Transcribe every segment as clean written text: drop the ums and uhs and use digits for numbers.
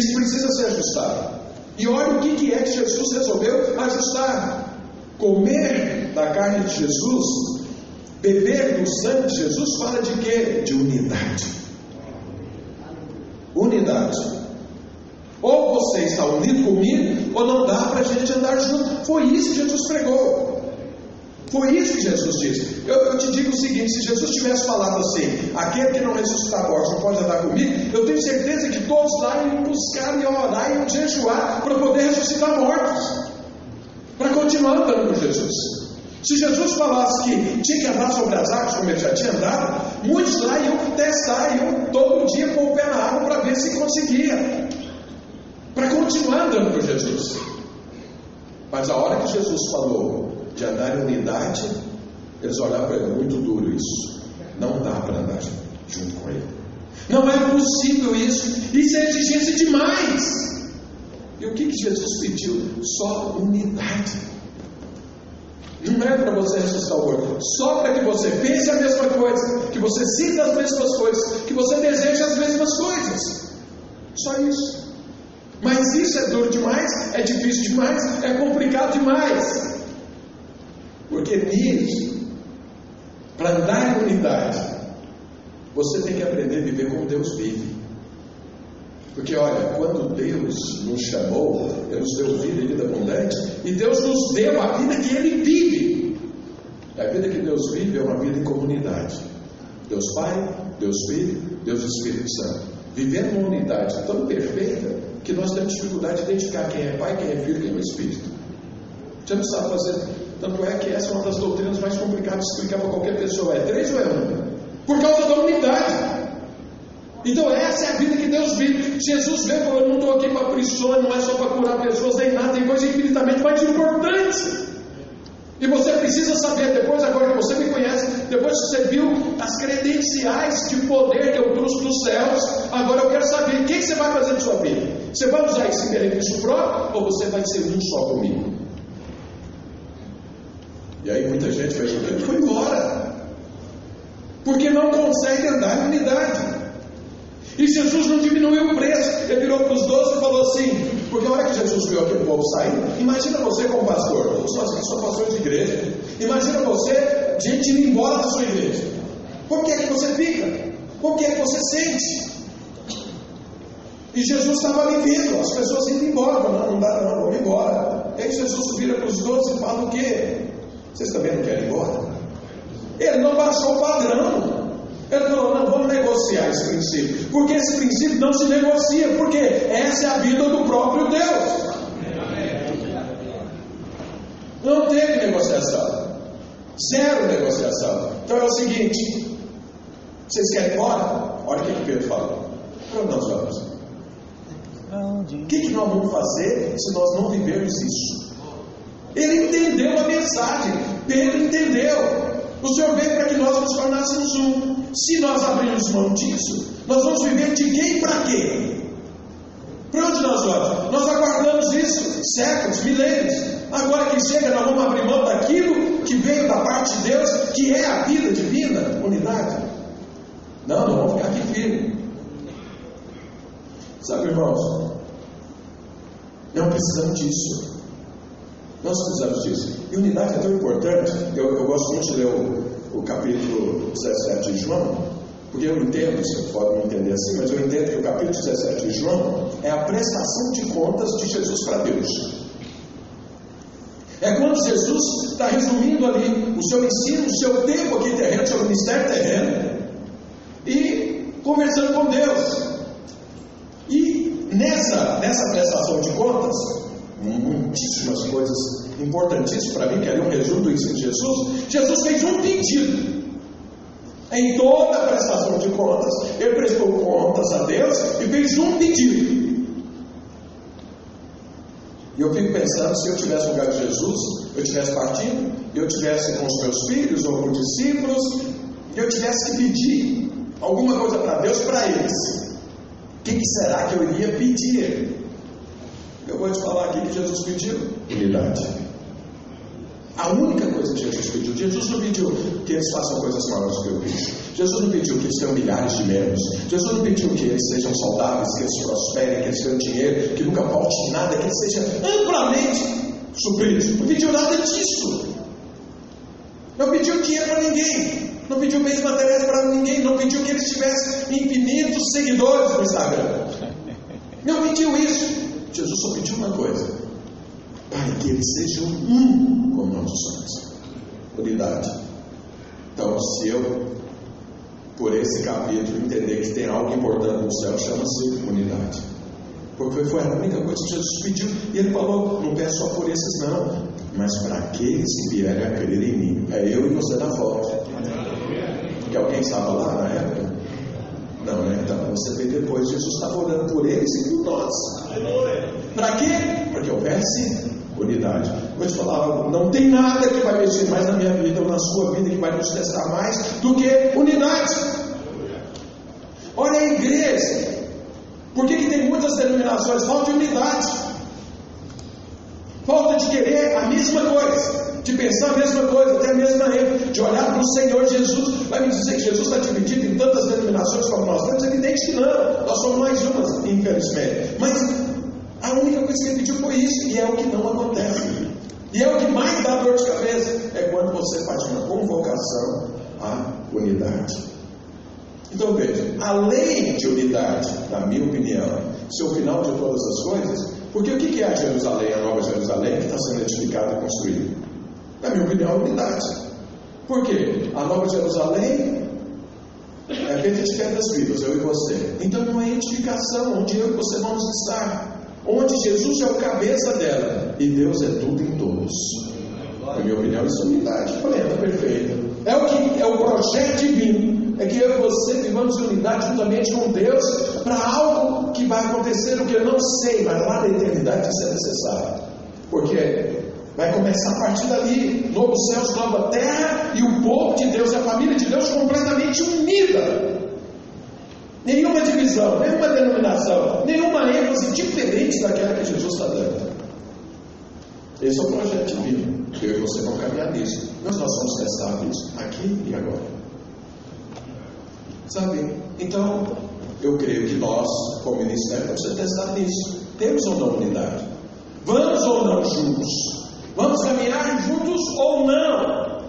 Isso precisa ser ajustado. E olha o que é que Jesus resolveu ajustar. Comer da carne de Jesus, beber do sangue de Jesus, fala de quê? De unidade. Unidade. Ou você está unido comigo, ou não dá para a gente andar junto. Foi isso que Jesus pregou. Foi isso que Jesus disse. Eu te digo o seguinte, se Jesus tivesse falado assim, aquele que não ressuscitar mortos não pode andar comigo, eu tenho certeza que todos lá iam buscar, iam orar, iam jejuar para poder ressuscitar mortos, para continuar andando com Jesus. Se Jesus falasse que tinha que andar sobre as águas, como ele já tinha andado, muitos lá iam testar, iam todo dia pôr o pé na água para ver se conseguia, para continuar andando com Jesus. Mas a hora que Jesus falou de andar em unidade, eles olharam para ele, muito duro isso, não dá para andar junto com ele, não é possível isso, isso é exigência demais. E o que Jesus pediu? Só unidade. Não é para você ressuscitar o corpo, só para que você pense a mesma coisa, que você sinta as mesmas coisas, que você deseje as mesmas coisas, só isso. Mas isso é duro demais, é difícil demais, é complicado demais. Porque nisso, para andar em unidade, você tem que aprender a viver como Deus vive. Porque olha, quando Deus nos chamou, Ele nos deu vida e vida abundante, e Deus nos deu a vida que Ele vive. A vida que Deus vive é uma vida em comunidade. Deus Pai, Deus Filho, Deus Espírito Santo. Vivendo uma unidade tão perfeita que nós temos dificuldade de identificar quem é Pai, quem é Filho, quem é o Espírito. Você não sabe fazer. Tanto é que essa é uma das doutrinas mais complicadas de explicar para qualquer pessoa. É três ou é um? Por causa da unidade. Então essa é a vida que Deus vive. Jesus veio e falou, eu não estou aqui para aprisionar, não é só para curar pessoas, nem nada, tem coisa infinitamente mais importante. E você precisa saber, depois agora que você me conhece, depois que você viu as credenciais de poder que eu trouxe dos céus, agora eu quero saber o que você vai fazer na sua vida. Você vai usar esse benefício próprio ou você vai ser um só comigo? E aí muita gente vai jogando e foi embora, porque não consegue andar em unidade. E Jesus não diminuiu o preço, ele virou para os 12 e falou assim, porque a hora que Jesus viu aquele povo saindo, imagina você como pastor, são pastores de igreja, imagina você, gente indo embora da sua igreja, por que é que você fica? Por que é que você sente? E Jesus estava ali vendo, as pessoas indo embora, falando, não dá não, vamos embora. Aí Jesus vira para os 12 e fala o quê? Vocês também não querem ir embora? Ele não baixou o padrão. Ele falou, não, vamos negociar esse princípio, porque esse princípio não se negocia, porque essa é a vida do próprio Deus. Não teve negociação, zero negociação. Então é o seguinte, vocês querem ir embora? Olha o que Pedro falou, para nós vamos. O que nós vamos fazer se nós não vivermos isso? Ele entendeu a mensagem, Pedro entendeu. O Senhor veio para que nós nos tornássemos um. Se nós abrirmos mão disso, nós vamos viver de quem para quem? Para onde nós vamos? Nós aguardamos isso séculos, milênios. Agora que chega, nós vamos abrir mão daquilo que veio da parte de Deus, que é a vida divina, unidade. Não, não vamos ficar aqui firme. Sabe, irmãos, não precisamos disso. Nós precisamos disso. E unidade é tão importante. Eu gosto muito de ler o capítulo 17 de João, porque eu entendo, você pode não entender assim, mas eu entendo que o capítulo 17 de João é a prestação de contas de Jesus para Deus. É quando Jesus está resumindo ali o seu ensino, o seu tempo aqui terreno, o seu ministério terreno, e conversando com Deus. E nessa prestação de contas, muitíssimas coisas importantíssimas para mim, que era um resumo do ensino de Jesus. Jesus fez um pedido em toda a prestação de contas, ele prestou contas a Deus e fez um pedido. E eu fico pensando, se eu tivesse no lugar de Jesus, eu tivesse partido, eu tivesse com os meus filhos ou com os discípulos, eu tivesse que pedir alguma coisa para Deus, para eles, o que será que eu iria pedir? Eu vou te falar aqui que Jesus pediu unidade. A única coisa coisa que Jesus pediu. Jesus não pediu que eles façam coisas maiores do que eu fiz. Jesus não pediu que eles tenham milhares de membros. Jesus não pediu que eles sejam saudáveis, que eles prosperem, que eles tenham dinheiro, que nunca falte nada, que eles sejam amplamente supridos. Não pediu nada disso. Não pediu dinheiro para ninguém. Não pediu bens materiais para ninguém. Não pediu que eles tivessem infinitos seguidores no Instagram. Não pediu isso. Jesus só pediu uma coisa: para que eles sejam um como nós somos. Unidade. Então, se eu, por esse capítulo, entender que tem algo importante no céu, chama-se unidade. Porque foi a única coisa que Jesus pediu. E ele falou: não peço só por esses, não, mas para aqueles que vierem a crer em mim. É eu e você na foto. Porque alguém estava lá na época? Não, né? Então você vê depois, Jesus estava orando por eles e por nós. Para quê? Para que houvesse unidade. Vou te falar algo: não tem nada que vai mexer mais na minha vida ou na sua vida, que vai nos testar mais do que unidade. Olha a igreja. Por que tem muitas denominações? Falta de unidade, falta de querer a mesma coisa, de pensar a mesma coisa, até a mesma rede, de olhar para o Senhor Jesus. Vai me dizer que Jesus está dividido em tantas denominações como nós temos? É evidente que não, nós somos mais umas, infelizmente. Mas a única coisa que ele pediu foi isso, e é o que não acontece. E é o que mais dá dor de cabeça, é quando você faz uma convocação à unidade. Então veja, além de unidade, na minha opinião, ser o final de todas as coisas, porque o que é a Jerusalém, a Nova Jerusalém, que está sendo edificada e construída? Na minha opinião, é unidade. Por quê? A Nova Jerusalém é feita de pedras vivas, eu e você. Então não é edificação onde eu e você vamos estar, onde Jesus é o cabeça dela e Deus é tudo em todos. Na minha opinião, isso é unidade plena, perfeita. É o que é o projeto divino, é que eu e você vivamos em unidade juntamente com Deus para algo que vai acontecer, o que eu não sei, mas lá na eternidade isso é necessário, porque vai começar a partir dali, novos céus, nova terra, e o povo de Deus, a família de Deus completamente unida. Nenhuma divisão, nenhuma denominação, nenhuma ênfase diferente daquela que Jesus está dando. Esse é o projeto divino. Eu e você vão caminhar nisso, mas nós vamos testar isso aqui e agora, sabe? Então eu creio que nós, como ministério, vamos testar nisso. Temos ou não unidade? Vamos ou não juntos? Vamos caminhar juntos ou não?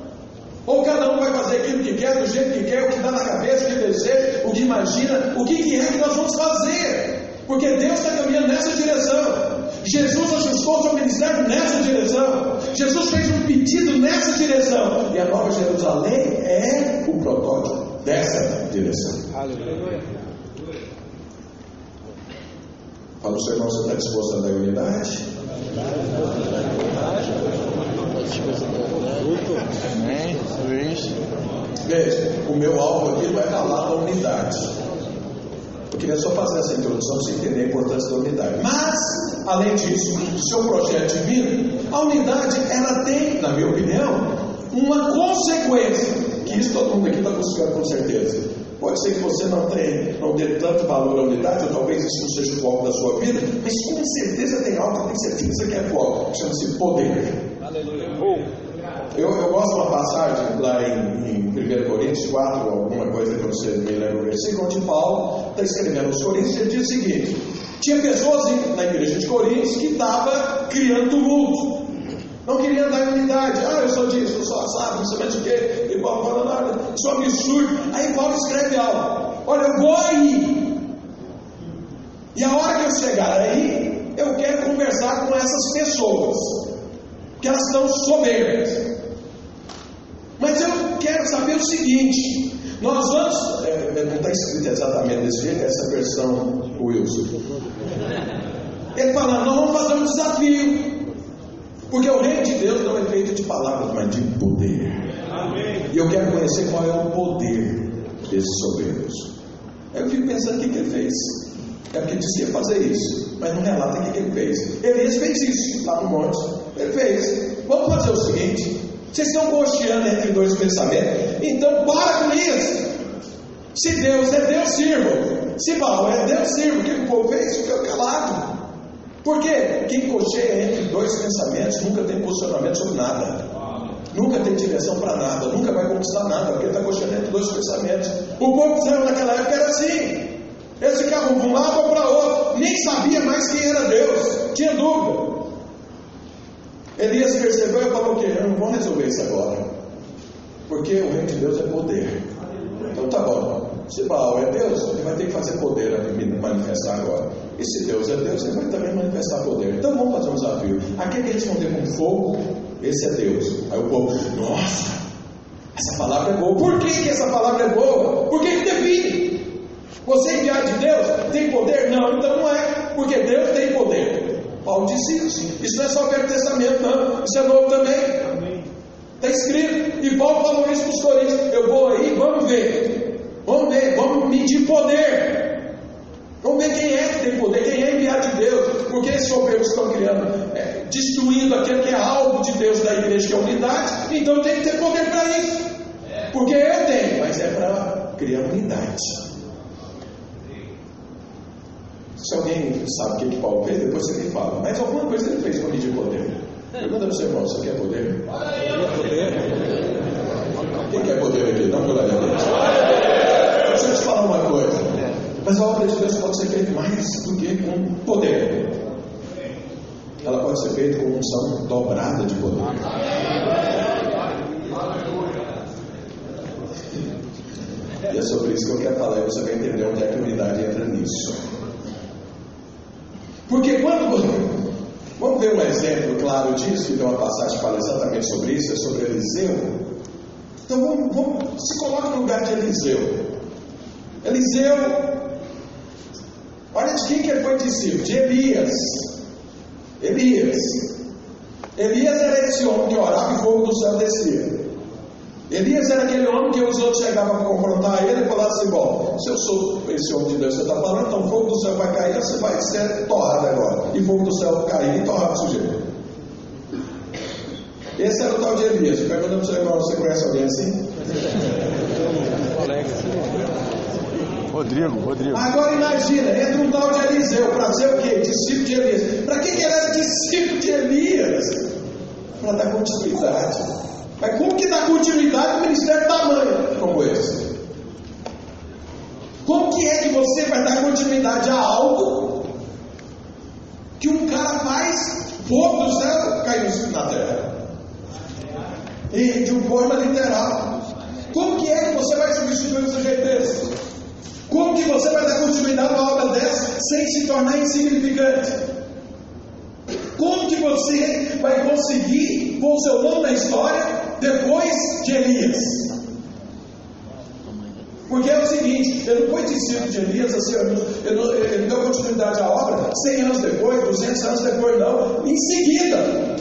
Ou cada um vai fazer aquilo que quer, do jeito que quer, o que dá na cabeça, o que deseja, o que imagina, o que é que nós vamos fazer? Porque Deus está caminhando nessa direção. Jesus ajustou seu ministério nessa direção. Jesus fez um pedido nessa direção. E a Nova Jerusalém é o protótipo dessa direção. Aleluia. Fala o seu irmão: você está disposto a dar unidade? Amém. Luiz. Veja, o meu alvo aqui vai falar da unidade. Eu queria só fazer essa introdução para você entender a importância da unidade. Mas, além disso, do seu projeto divino, a unidade, ela tem, na minha opinião, uma consequência, que isso todo mundo aqui está buscando com certeza. Pode ser que você não dê tanto valor à unidade, ou talvez isso não seja o foco da sua vida, mas com certeza tem algo que eu tenho certeza que é foco, chama-se poder. Eu gosto de uma passagem lá em 1 Coríntios 4, alguma coisa que eu não sei, me lembro o versículo, onde Paulo está escrevendo aos Coríntios, ele diz o seguinte: tinha pessoas na igreja de Coríntios que estavam criando tumulto, não queriam dar unidade. Eu sou disso, eu sou assado, não sei mais o que, e Paulo fala nada, isso é um absurdo. Aí Paulo escreve algo: olha, eu vou aí, e a hora que eu chegar aí, eu quero conversar com essas pessoas, que elas estão soberbas. Mas eu quero saber o seguinte: nós vamos... não está escrito exatamente desse jeito, essa versão Wilson. Ele fala: nós vamos fazer um desafio, porque o reino de Deus não é feito de palavras, mas de poder. Amém. E eu quero conhecer qual é o poder desses soberbos. Eu fico pensando o que ele fez. É porque ele disse que ia fazer isso, mas não relata o que ele fez. Elias fez isso lá no monte. Ele fez: vamos fazer o seguinte, vocês estão cocheando entre dois pensamentos, então para com isso. Se Deus é Deus, sirva. Se Paulo é Deus, sirva. O que o povo fez? Ficou calado. Por quê? Quem cocheia entre dois pensamentos nunca tem posicionamento sobre nada. nunca tem direção para nada, nunca vai conquistar nada, porque ele está cocheando dois pensamentos. O povo de Israel naquela época era assim. Eles ficavam de um lado ou para outro, nem sabia mais quem era Deus, tinha dúvida. Elias percebeu e falou o quê? Eu não vou resolver isso agora, porque o reino de Deus é poder. Então tá bom, se Baal é Deus, ele vai ter que fazer poder a manifestar agora. E se Deus é Deus, ele vai também manifestar poder. Então vamos fazer um desafio. Aquele que responder com fogo, esse é Deus. Aí o povo, nossa, essa palavra é boa. Por que essa palavra é boa? Por que define? Você enviado de Deus tem poder? Não, então não é, porque Deus tem poder. Paulo disse isso. Isso não é só o Velho Testamento, não. Isso é novo também. Está escrito, e Paulo falou isso para os coríntios: eu vou aí, vamos ver, vamos medir poder, vamos ver quem é que tem poder, quem é enviado de Deus, porque esses soberbos estão criando, destruindo aquele que é algo de Deus da igreja, que é a unidade. Então tem que ter poder para isso, porque eu tenho, mas é para criar unidade. Se alguém sabe o que Paulo fez, depois você me fala, mas alguma coisa ele fez para medir poder. Pergunta para o seu irmão, você quer poder? Quem quer poder aqui? Dá uma olhada aqui. Deixa eu te falar uma coisa. Mas a obra de Deus pode ser feita mais do que com poder. Ela pode ser feita com unção dobrada de poder. E é sobre isso que eu quero falar, e você vai entender onde é que a unidade entra nisso. Porque quando você... Vamos ver um exemplo claro disso, que tem uma passagem que fala exatamente sobre isso, é sobre Eliseu. Então vamos se coloca no lugar de Eliseu. Eliseu, olha de quem que ele foi discípulo, de Elias. Elias era esse homem que orava e fogo do céu descia. Elias era aquele homem que os outros chegavam para confrontar ele e falavam assim: bom, se eu sou esse homem de Deus que você está falando, então o fogo do céu vai cair, você vai ser torrado agora. E o fogo do céu caiu e torrava o sujeito. Esse era o tal de Elias. Pergunta para o seu irmão: você conhece alguém assim? Rodrigo. Agora imagina, entra um tal de Eliseu para ser o quê? Discípulo de Elias. Para que ele era discípulo de Elias? Para dar continuidade. Mas como que dá continuidade no ministério tamanho como esse? Como que é que você vai dar continuidade a algo que um cara faz fogo do céu caiu na terra? E de um forma literal. Como que é que você vai substituir o sujeito desse? Como que você vai dar continuidade a uma obra dessa sem se tornar insignificante? Como que você vai conseguir pôr o seu nome na história depois de Elias? Porque é o seguinte, ele não foi discípulo de Elias assim, ele deu continuidade à obra 100 anos depois, 200 anos depois, não, em seguida.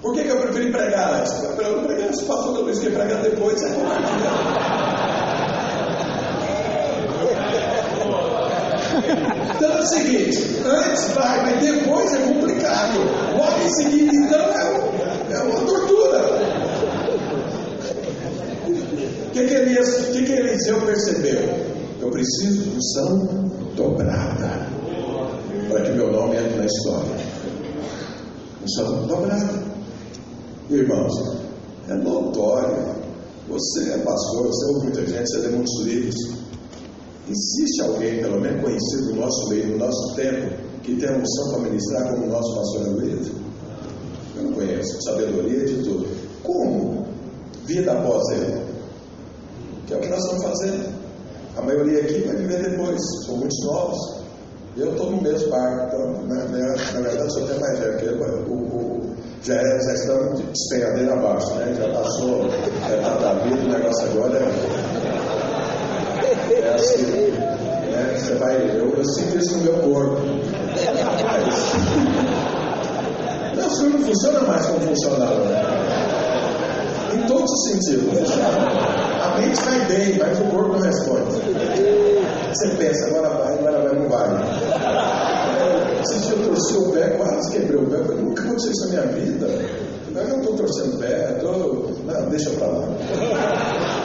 Por que eu preferi pregar antes? Eu não preguei antes, passou pelo Luiz, que pregar depois é complicado. Então é o seguinte, antes vai, mas depois é complicado. Logo em seguida, então, é uma tortura. O que Eliseu percebeu? Eu preciso de unção dobrada para que meu nome entre na história. Unção dobrada. Irmãos, é notório. Você é pastor, você ouve muita gente, você lê muitos livros. Existe alguém, pelo menos conhecido do nosso meio, do nosso tempo, que tem a unção para ministrar como o nosso pastor Luiz? Eu não conheço. Sabedoria de tudo. Como? Vida após ele. Que é o que nós estamos fazendo. A maioria aqui vai viver depois. São muitos novos. Eu estou no mesmo barco. Então, na verdade, sou até mais velho que ele. Já estão de despenhadeira abaixo, né? Já passou da vida, o negócio agora é assim, né? Você vai, eu sinto isso no meu corpo. Mas não, o senhor não funciona mais como funcionava, né? Em todos os sentidos. A mente vai bem, mas o corpo não responde. Você pensa, agora vai, não vai. Se eu torci o pé, quase quebrei o pé. Eu nunca aconteceu isso na minha vida. Eu estou torcendo o pé, não, deixa pra lá.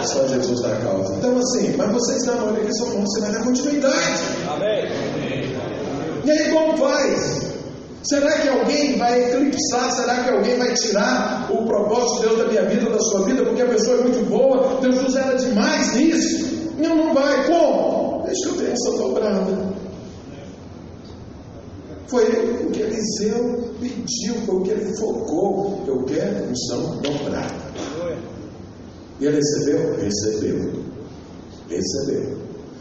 Só Jesus dá a causa. Então assim, mas vocês na maioria que são bons, você vai dar continuidade. Amém. E aí como faz? Será que alguém vai eclipsar? Será que alguém vai tirar o propósito de Deus da minha vida, da sua vida? Porque a pessoa é muito boa, Deus usa ela demais nisso. Não, não vai. Como? Deixa eu ter essa dobrada. Foi o que Eliseu pediu, foi o que ele focou. Eu quero unção dobrada. E ele recebeu? Recebeu.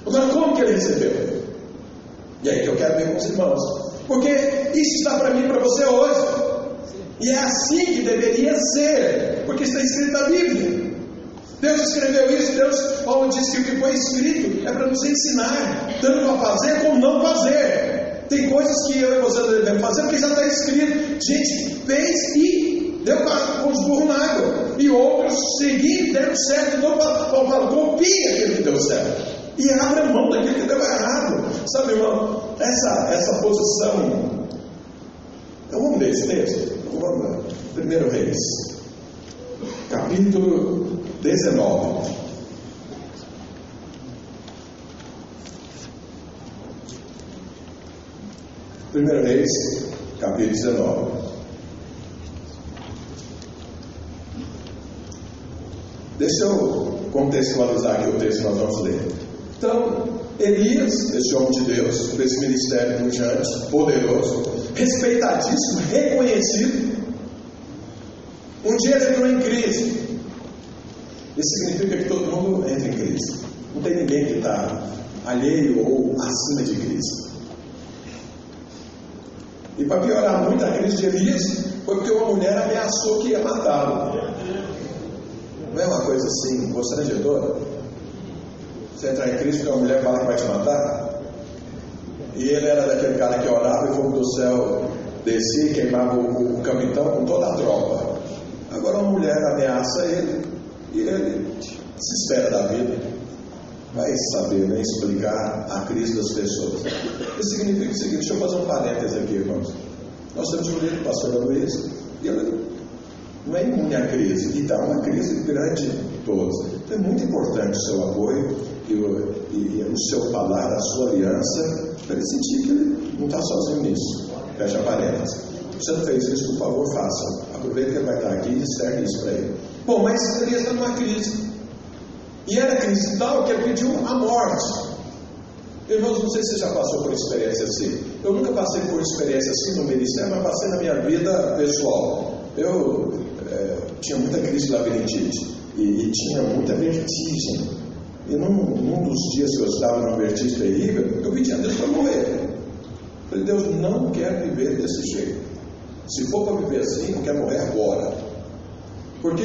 Agora, como que ele recebeu? E aí que eu quero ver com os irmãos. Porque isso está para mim e para você hoje. E é assim que deveria ser. Porque está escrito na Bíblia. Deus escreveu isso. Deus, Paulo disse que o que foi escrito é para nos ensinar. Tanto a fazer como não fazer. Tem coisas que eu e você não devemos fazer porque já está escrito. Gente, fez e deu com os burros na água. E outros seguiram, deram certo. Paulo fala, copia aquilo que deu certo. E abre a mão daquilo que deu errado. Sabe, irmão, essa posição. Então vamos ler esse texto. Vamos lá. 1 Reis, capítulo 19. Deixa eu contextualizar aqui o texto que nós vamos ler. Então, Elias, esse homem de Deus, desse ministério pujante, poderoso, respeitadíssimo, reconhecido, um dia ele entrou em crise. Isso significa que todo mundo entra em crise. Não tem ninguém que está alheio ou acima de crise. E para piorar muito a crise de Elias, foi porque uma mulher ameaçou que ia matá-lo. Não é uma coisa assim, constrangedora? Você entrar em crise porque a mulher fala que vai te matar. E ele era daquele cara que orava e o fogo do céu descia e queimava o capitão com toda a tropa. Agora uma mulher ameaça ele e ele se espera da vida. Vai saber nem explicar a crise das pessoas. Isso significa o seguinte, deixa eu fazer um parênteses aqui, irmãos. Nós temos um livro do pastor Luiz e ele não é imune à crise. E dá uma crise grande em todos. Então é muito importante o seu apoio e no seu falar, a sua aliança, para ele sentir que ele não está sozinho nisso. Fecha parênteses. Se você não fez isso, por favor, faça. Aproveita que ele vai estar aqui e serve isso para ele. Bom, mas ele está numa crise. E era crise tal que ele pediu a morte. Irmãos, não sei se você já passou por experiência assim. Eu nunca passei por experiência assim no ministério, mas passei na minha vida pessoal. Eu tinha muita crise de labirintite e tinha muita vertigem. E num dos dias que eu estava numa vertigem terrível, eu pedi a Deus para morrer. Falei, Deus, não quero viver desse jeito. Se for para viver assim, eu quero morrer agora. Porque,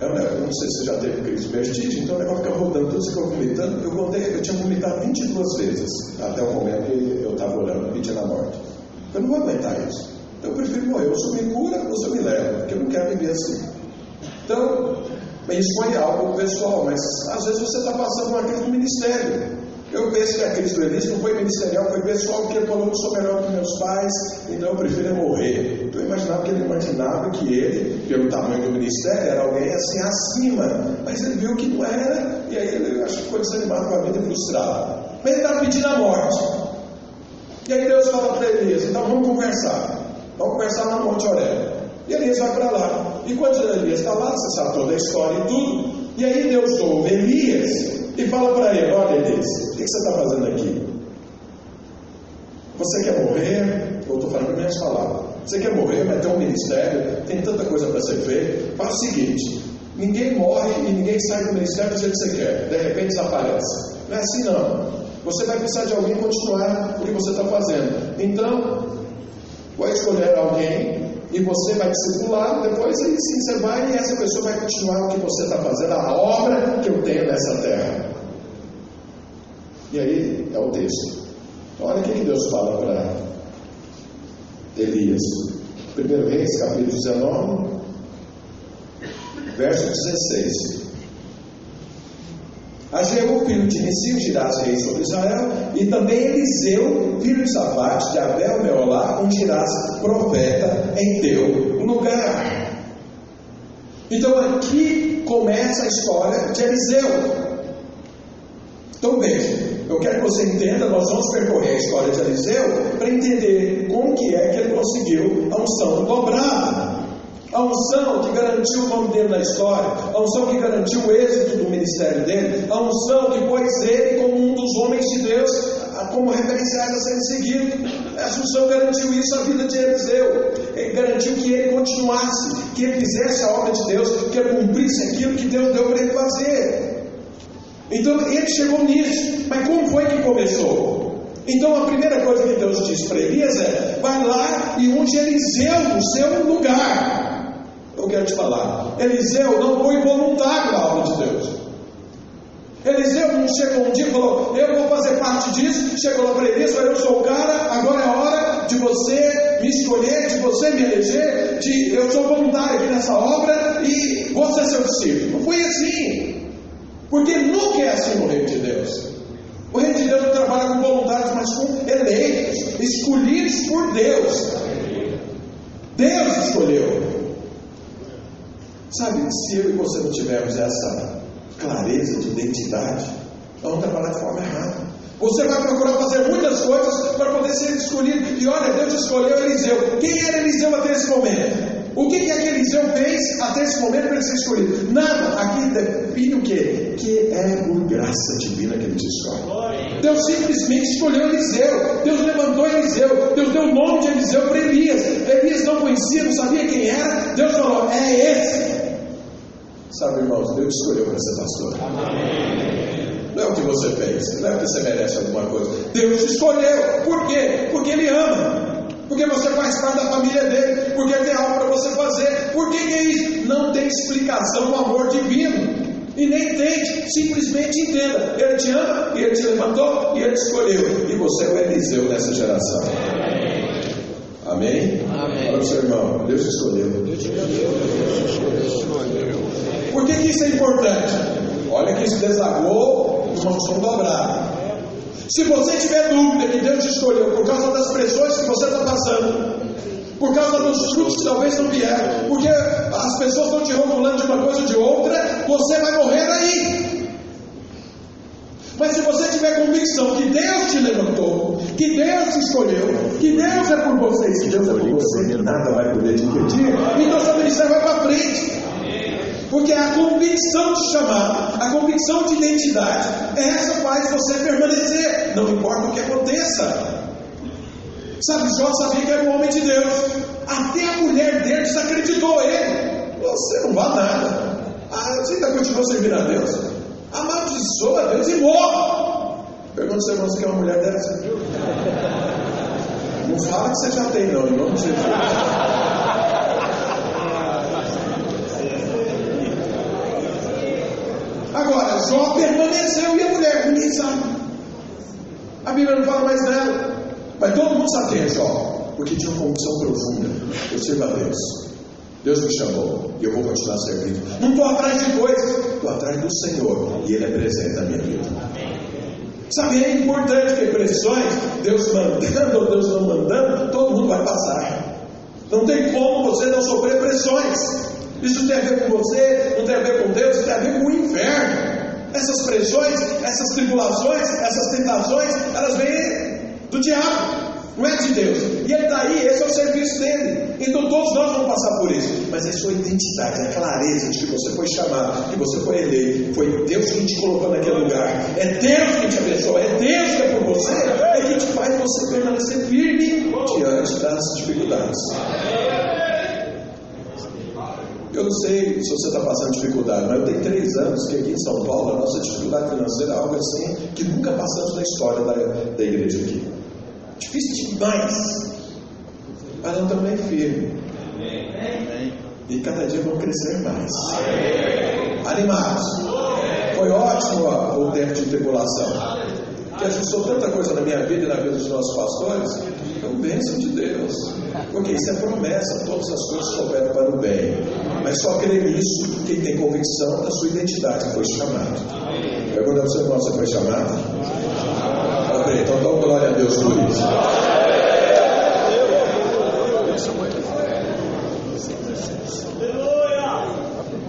eu não sei se você já teve crise de vertigem, então o negócio ficava rodando, tudo ficava vomitando. Eu tinha vomitado 22 vezes, até o momento que eu estava orando, pedindo a morte. Eu não vou aguentar isso. Então eu prefiro morrer. Ou se me cura, ou se eu me levo, porque eu não quero viver assim. Então... Isso foi algo pessoal, mas às vezes você está passando uma crise do ministério. Eu penso que a crise do Elias não foi ministerial, foi pessoal, porque ele falou que sou melhor que meus pais, então eu prefiro morrer. Então eu imaginava que ele, pelo tamanho do ministério, era alguém assim acima, mas ele viu que não era, e aí ele acho que ficou desanimado com a vida e frustrado. Mas ele estava pedindo a morte. E aí Deus fala para Elias, então vamos conversar. Vamos conversar no Monte Horebe. E Elias vai para lá. E quando Elias está lá, você sabe toda a história e tudo. E aí Deus ouve Elias e fala para ele, olha Elias, o que você está fazendo aqui? Você quer morrer? Eu estou falando minhas palavras. Você quer morrer, mas tem um ministério, tem tanta coisa para ser feita. Faz o seguinte, ninguém morre e ninguém sai do ministério do jeito que você quer. De repente desaparece. Não é assim não. Você vai precisar de alguém continuar o que você está fazendo. Então, vai escolher alguém... E você vai discipular, depois aí sim você vai e essa pessoa vai continuar o que você está fazendo, a obra que eu tenho nessa terra. E aí é o texto. Olha o que Deus fala para Elias. 1 Reis, capítulo 19, verso 16. A Jeú, filho de Nissim, dirás rei sobre Israel, e também Eliseu, filho de Safate, de Abel, Meolá, dirás profeta em teu lugar. Então aqui começa a história de Eliseu. Então veja, Eu quero que você entenda, nós vamos percorrer a história de Eliseu para entender como que é que ele conseguiu a unção dobrada. A unção que garantiu o nome dele na história, a unção que garantiu o êxito do ministério dele, a unção que pôs ele como um dos homens de Deus, como referenciais a serem seguidos. Essa unção garantiu isso à vida de Eliseu. Ele garantiu que ele continuasse, que ele fizesse a obra de Deus, que ele cumprisse aquilo que Deus deu para ele fazer. Então ele chegou nisso, mas como foi que começou? Então a primeira coisa que Deus disse para Elias é: vai lá e unge Eliseu no seu lugar. Eu quero te falar, Eliseu não foi voluntário da obra de Deus. Eliseu não chegou um dia e falou: eu vou fazer parte disso. Chegou lá para Elias, falou: eu sou o cara, agora é hora de você me escolher, de você me eleger, eu sou voluntário aqui nessa obra e vou ser seu discípulo. Não foi assim, porque nunca é assim no reino de Deus. O reino de Deus não trabalha com voluntários, mas com eleitos, escolhidos por Deus. Deus escolheu. Sabe, se eu e você não tivermos essa clareza de identidade, nós vamos trabalhar de forma errada. Você vai procurar fazer muitas coisas para poder ser escolhido. E olha, Deus escolheu Eliseu. Quem era Eliseu até esse momento? O que é que Eliseu fez até esse momento para ele ser escolhido? Nada. Aqui define o quê? Que é por graça divina que ele te escolhe. Deus simplesmente escolheu Eliseu. Deus levantou Eliseu. Deus deu o nome de Eliseu para Elias. Elias não conhecia, não sabia quem era. Deus falou: é esse. Sabe, irmãos, Deus escolheu para ser pastor. Amém. Não é o que você fez, não é o que você merece alguma coisa. Deus escolheu. Por quê? Porque Ele ama. Porque você faz parte da família dele. Porque Ele tem algo para você fazer. Por que é isso? Não tem explicação no amor divino. E nem tente, simplesmente entenda. Ele te ama, e Ele te levantou, e Ele te escolheu. E você é o Eliseu nessa geração. Amém? Amém. Olha o seu irmão, Deus te escolheu. Deus te escolheu. Por que isso é importante? Olha que isso desagou uma unção dobrada. Se você tiver dúvida que Deus te escolheu por causa das pressões que você está passando, por causa dos frutos que talvez não vieram, porque as pessoas estão te rotulando de uma coisa ou de outra, você vai morrer aí. Mas se você tiver convicção que Deus te levantou, que Deus te escolheu, que Deus é por você, e se Deus é por você, nada vai poder te impedir, então seu ministério vai para frente. Porque a convicção de chamado, a convicção de identidade, essa faz você permanecer, não importa o que aconteça. Sabe, Jó sabia que era um homem de Deus. Até a mulher dele desacreditou ele. Você não vale nada. Você ainda continua servindo a Deus. Amaldiçoa a Deus e morre. Pergunta se você quer uma mulher dessa. Não fala que você já tem, não, em nome de Jesus. Agora, Jó permaneceu e a mulher, ninguém sabe. A Bíblia não fala mais dela. Mas todo mundo sabe quem é Jó, porque tinha uma convicção profunda. Eu sirvo a Deus. Deus me chamou e eu vou continuar servindo. Não estou atrás de coisas, estou atrás do Senhor. E Ele é presente na minha vida. Sabe, é importante que pressões, Deus mandando ou Deus não mandando, todo mundo vai passar. Não tem como você não sofrer pressões. Isso não tem a ver com você, não tem a ver com Deus, tem a ver com o inferno. Essas pressões, essas tribulações, essas tentações, elas vêm do diabo, não é de Deus. E ele está aí, esse é o serviço dele. Então todos nós vamos passar por isso. Mas é sua identidade, é a clareza de que você foi chamado, que você foi eleito. Foi Deus que te colocou naquele lugar. É Deus que te abençoa, é Deus que é por você, é que te faz você permanecer firme diante das dificuldades. Eu não sei se você está passando dificuldade, mas eu tenho 3 anos que aqui em São Paulo a nossa dificuldade financeira é algo assim que nunca passamos na história da igreja aqui. Difícil demais. Mas nós também firmes. E cada dia vamos crescer mais. Animados. Foi ótimo o tempo de tribulação. Que ajustou tanta coisa na minha vida e na vida dos nossos pastores. É uma bênção de Deus. Porque isso é promessa, todas as coisas cooperam para o bem. Mas só crê nisso quem tem convicção da sua identidade, que foi chamado. Pergunta para o seu irmão: você foi chamado? Amém. Então dá uma glória a Deus por isso.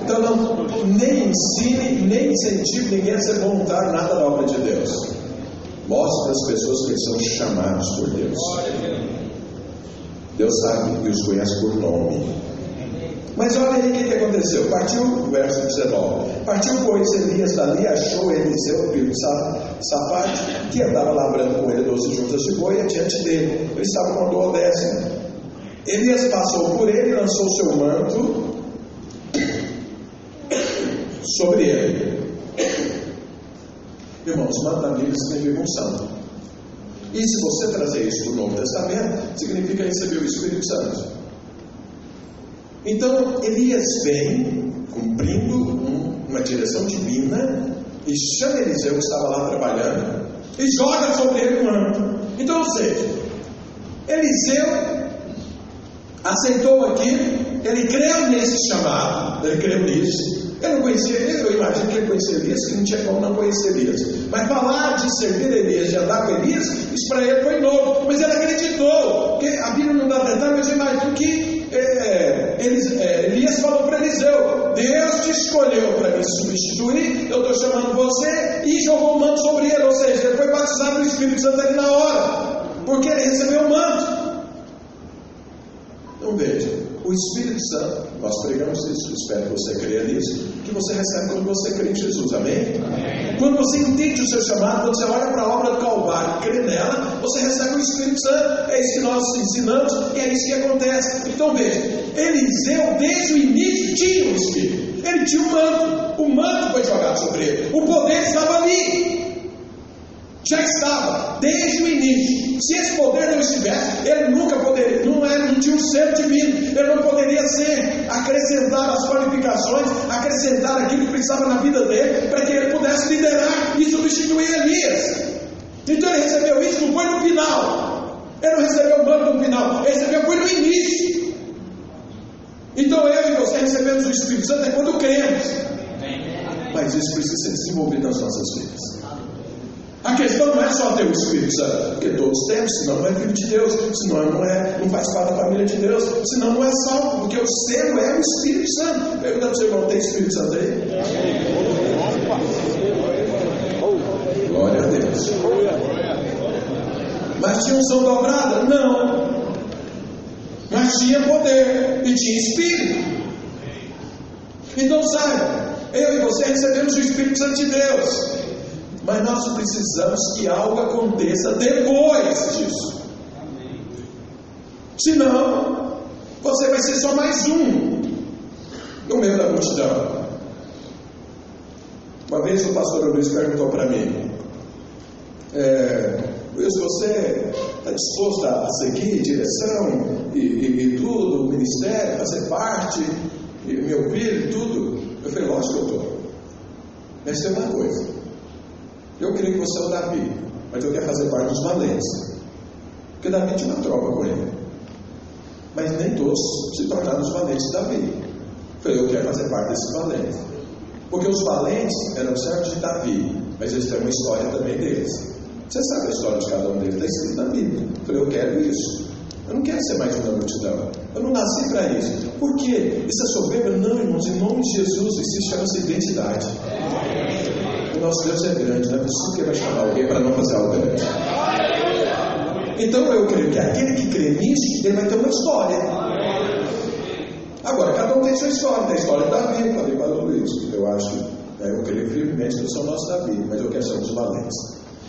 Então nem ensine, nem incentive ninguém a ser voluntário nada na obra de Deus. Mostra as pessoas que são chamados por Deus. Deus sabe e os conhece por nome. Mas olha aí o que aconteceu. Partiu o verso 19. Partiu, pois, Elias dali, achou Eliseu, filho de Safate, que andava lavrando com ele 12 juntas de boi diante dele. Ele estava com a dor décima. Elias passou por ele, lançou seu manto sobre ele. Irmãos, manto na Bíblia significa unção. E se você trazer isso para o Novo Testamento, significa receber o Espírito Santo. Então, Elias vem cumprindo uma direção divina e chama Eliseu, que estava lá trabalhando, e joga sobre ele o manto. Então, ou seja, Eliseu aceitou aquilo, ele creu nesse chamado, ele creu nisso. Eu não conhecia Elias, eu imagino que ele conhecia Elias, que não tinha como não conhecer Elias. Mas falar de servir Elias, de andar com Elias, isso para ele foi novo. Mas ele acreditou, porque a Bíblia não dá detalhe, mas eu imagino que Elias falou para Eliseu: Deus te escolheu para me substituir, eu estou chamando você, e jogou o manto sobre ele. Ou seja, ele foi batizado pelo Espírito Santo ali na hora, porque ele recebeu o manto. Então veja, o Espírito Santo, nós pregamos isso, espero que você creia nisso, que você recebe quando você crê em Jesus, amém? Amém. Quando você entende o seu chamado, quando você olha para a obra do Calvário e crê nela, você recebe o Espírito Santo. É isso que nós ensinamos e é isso que acontece. Então veja, Eliseu desde o início tinha o Espírito, ele tinha o manto foi jogado sobre ele, o poder estava ali, já estava, desde o início. Se esse poder não estivesse, ele nunca poderia, não tinha um ser divino, ele não poderia ser, acrescentar as qualificações, acrescentar aquilo que precisava na vida dele, para que ele pudesse liderar e substituir Elias. Então ele recebeu isso, não foi no final, ele não recebeu o manto no final, ele recebeu foi no início. Então eu e você recebemos o Espírito Santo é quando cremos. Mas isso precisa ser desenvolvido nas nossas vidas. A questão não é só ter o Espírito Santo, porque todos temos, senão não é filho de Deus, senão não faz parte da família de Deus, senão não é salvo, porque o seu é o Espírito Santo. Pergunta para o seu irmão: tem Espírito Santo aí? Glória a Deus. Mas tinha unção dobrada? Não. Mas tinha poder e tinha Espírito. Então saiba, eu e você recebemos o Espírito Santo de Deus, mas nós precisamos que algo aconteça depois disso. Senão você vai ser só mais um no meio da multidão. Uma vez o pastor Luiz perguntou para mim: Luiz, você está disposto a seguir direção e tudo, o ministério, fazer parte, e meu filho, tudo? Eu falei: lógico que eu estou. Mas tem uma coisa: eu creio que você é o Davi, mas eu quero fazer parte dos valentes. Porque Davi tinha uma tropa com ele, mas nem todos se tornaram os valentes de Davi. Eu falei: eu quero fazer parte desses valentes. Porque os valentes eram servos de Davi, mas eles têm uma história também deles. Você sabe a história de cada um deles, está escrito na Bíblia. Eu falei: eu quero isso. Eu não quero ser mais um da multidão. Eu não nasci para isso. Por quê? Isso é soberba? Não, irmãos, em nome de Jesus, isso chama-se identidade. O nosso Deus é grande, não é possível que ele vai chamar alguém para não fazer algo grande. Então eu creio que aquele que crê nisso, ele vai ter uma história. Agora, cada um tem sua história. Tem a história de Davi, eu falei para o Luiz, eu acho, eu creio firmemente que eu sou o nosso Davi, mas eu quero ser um dos valentes.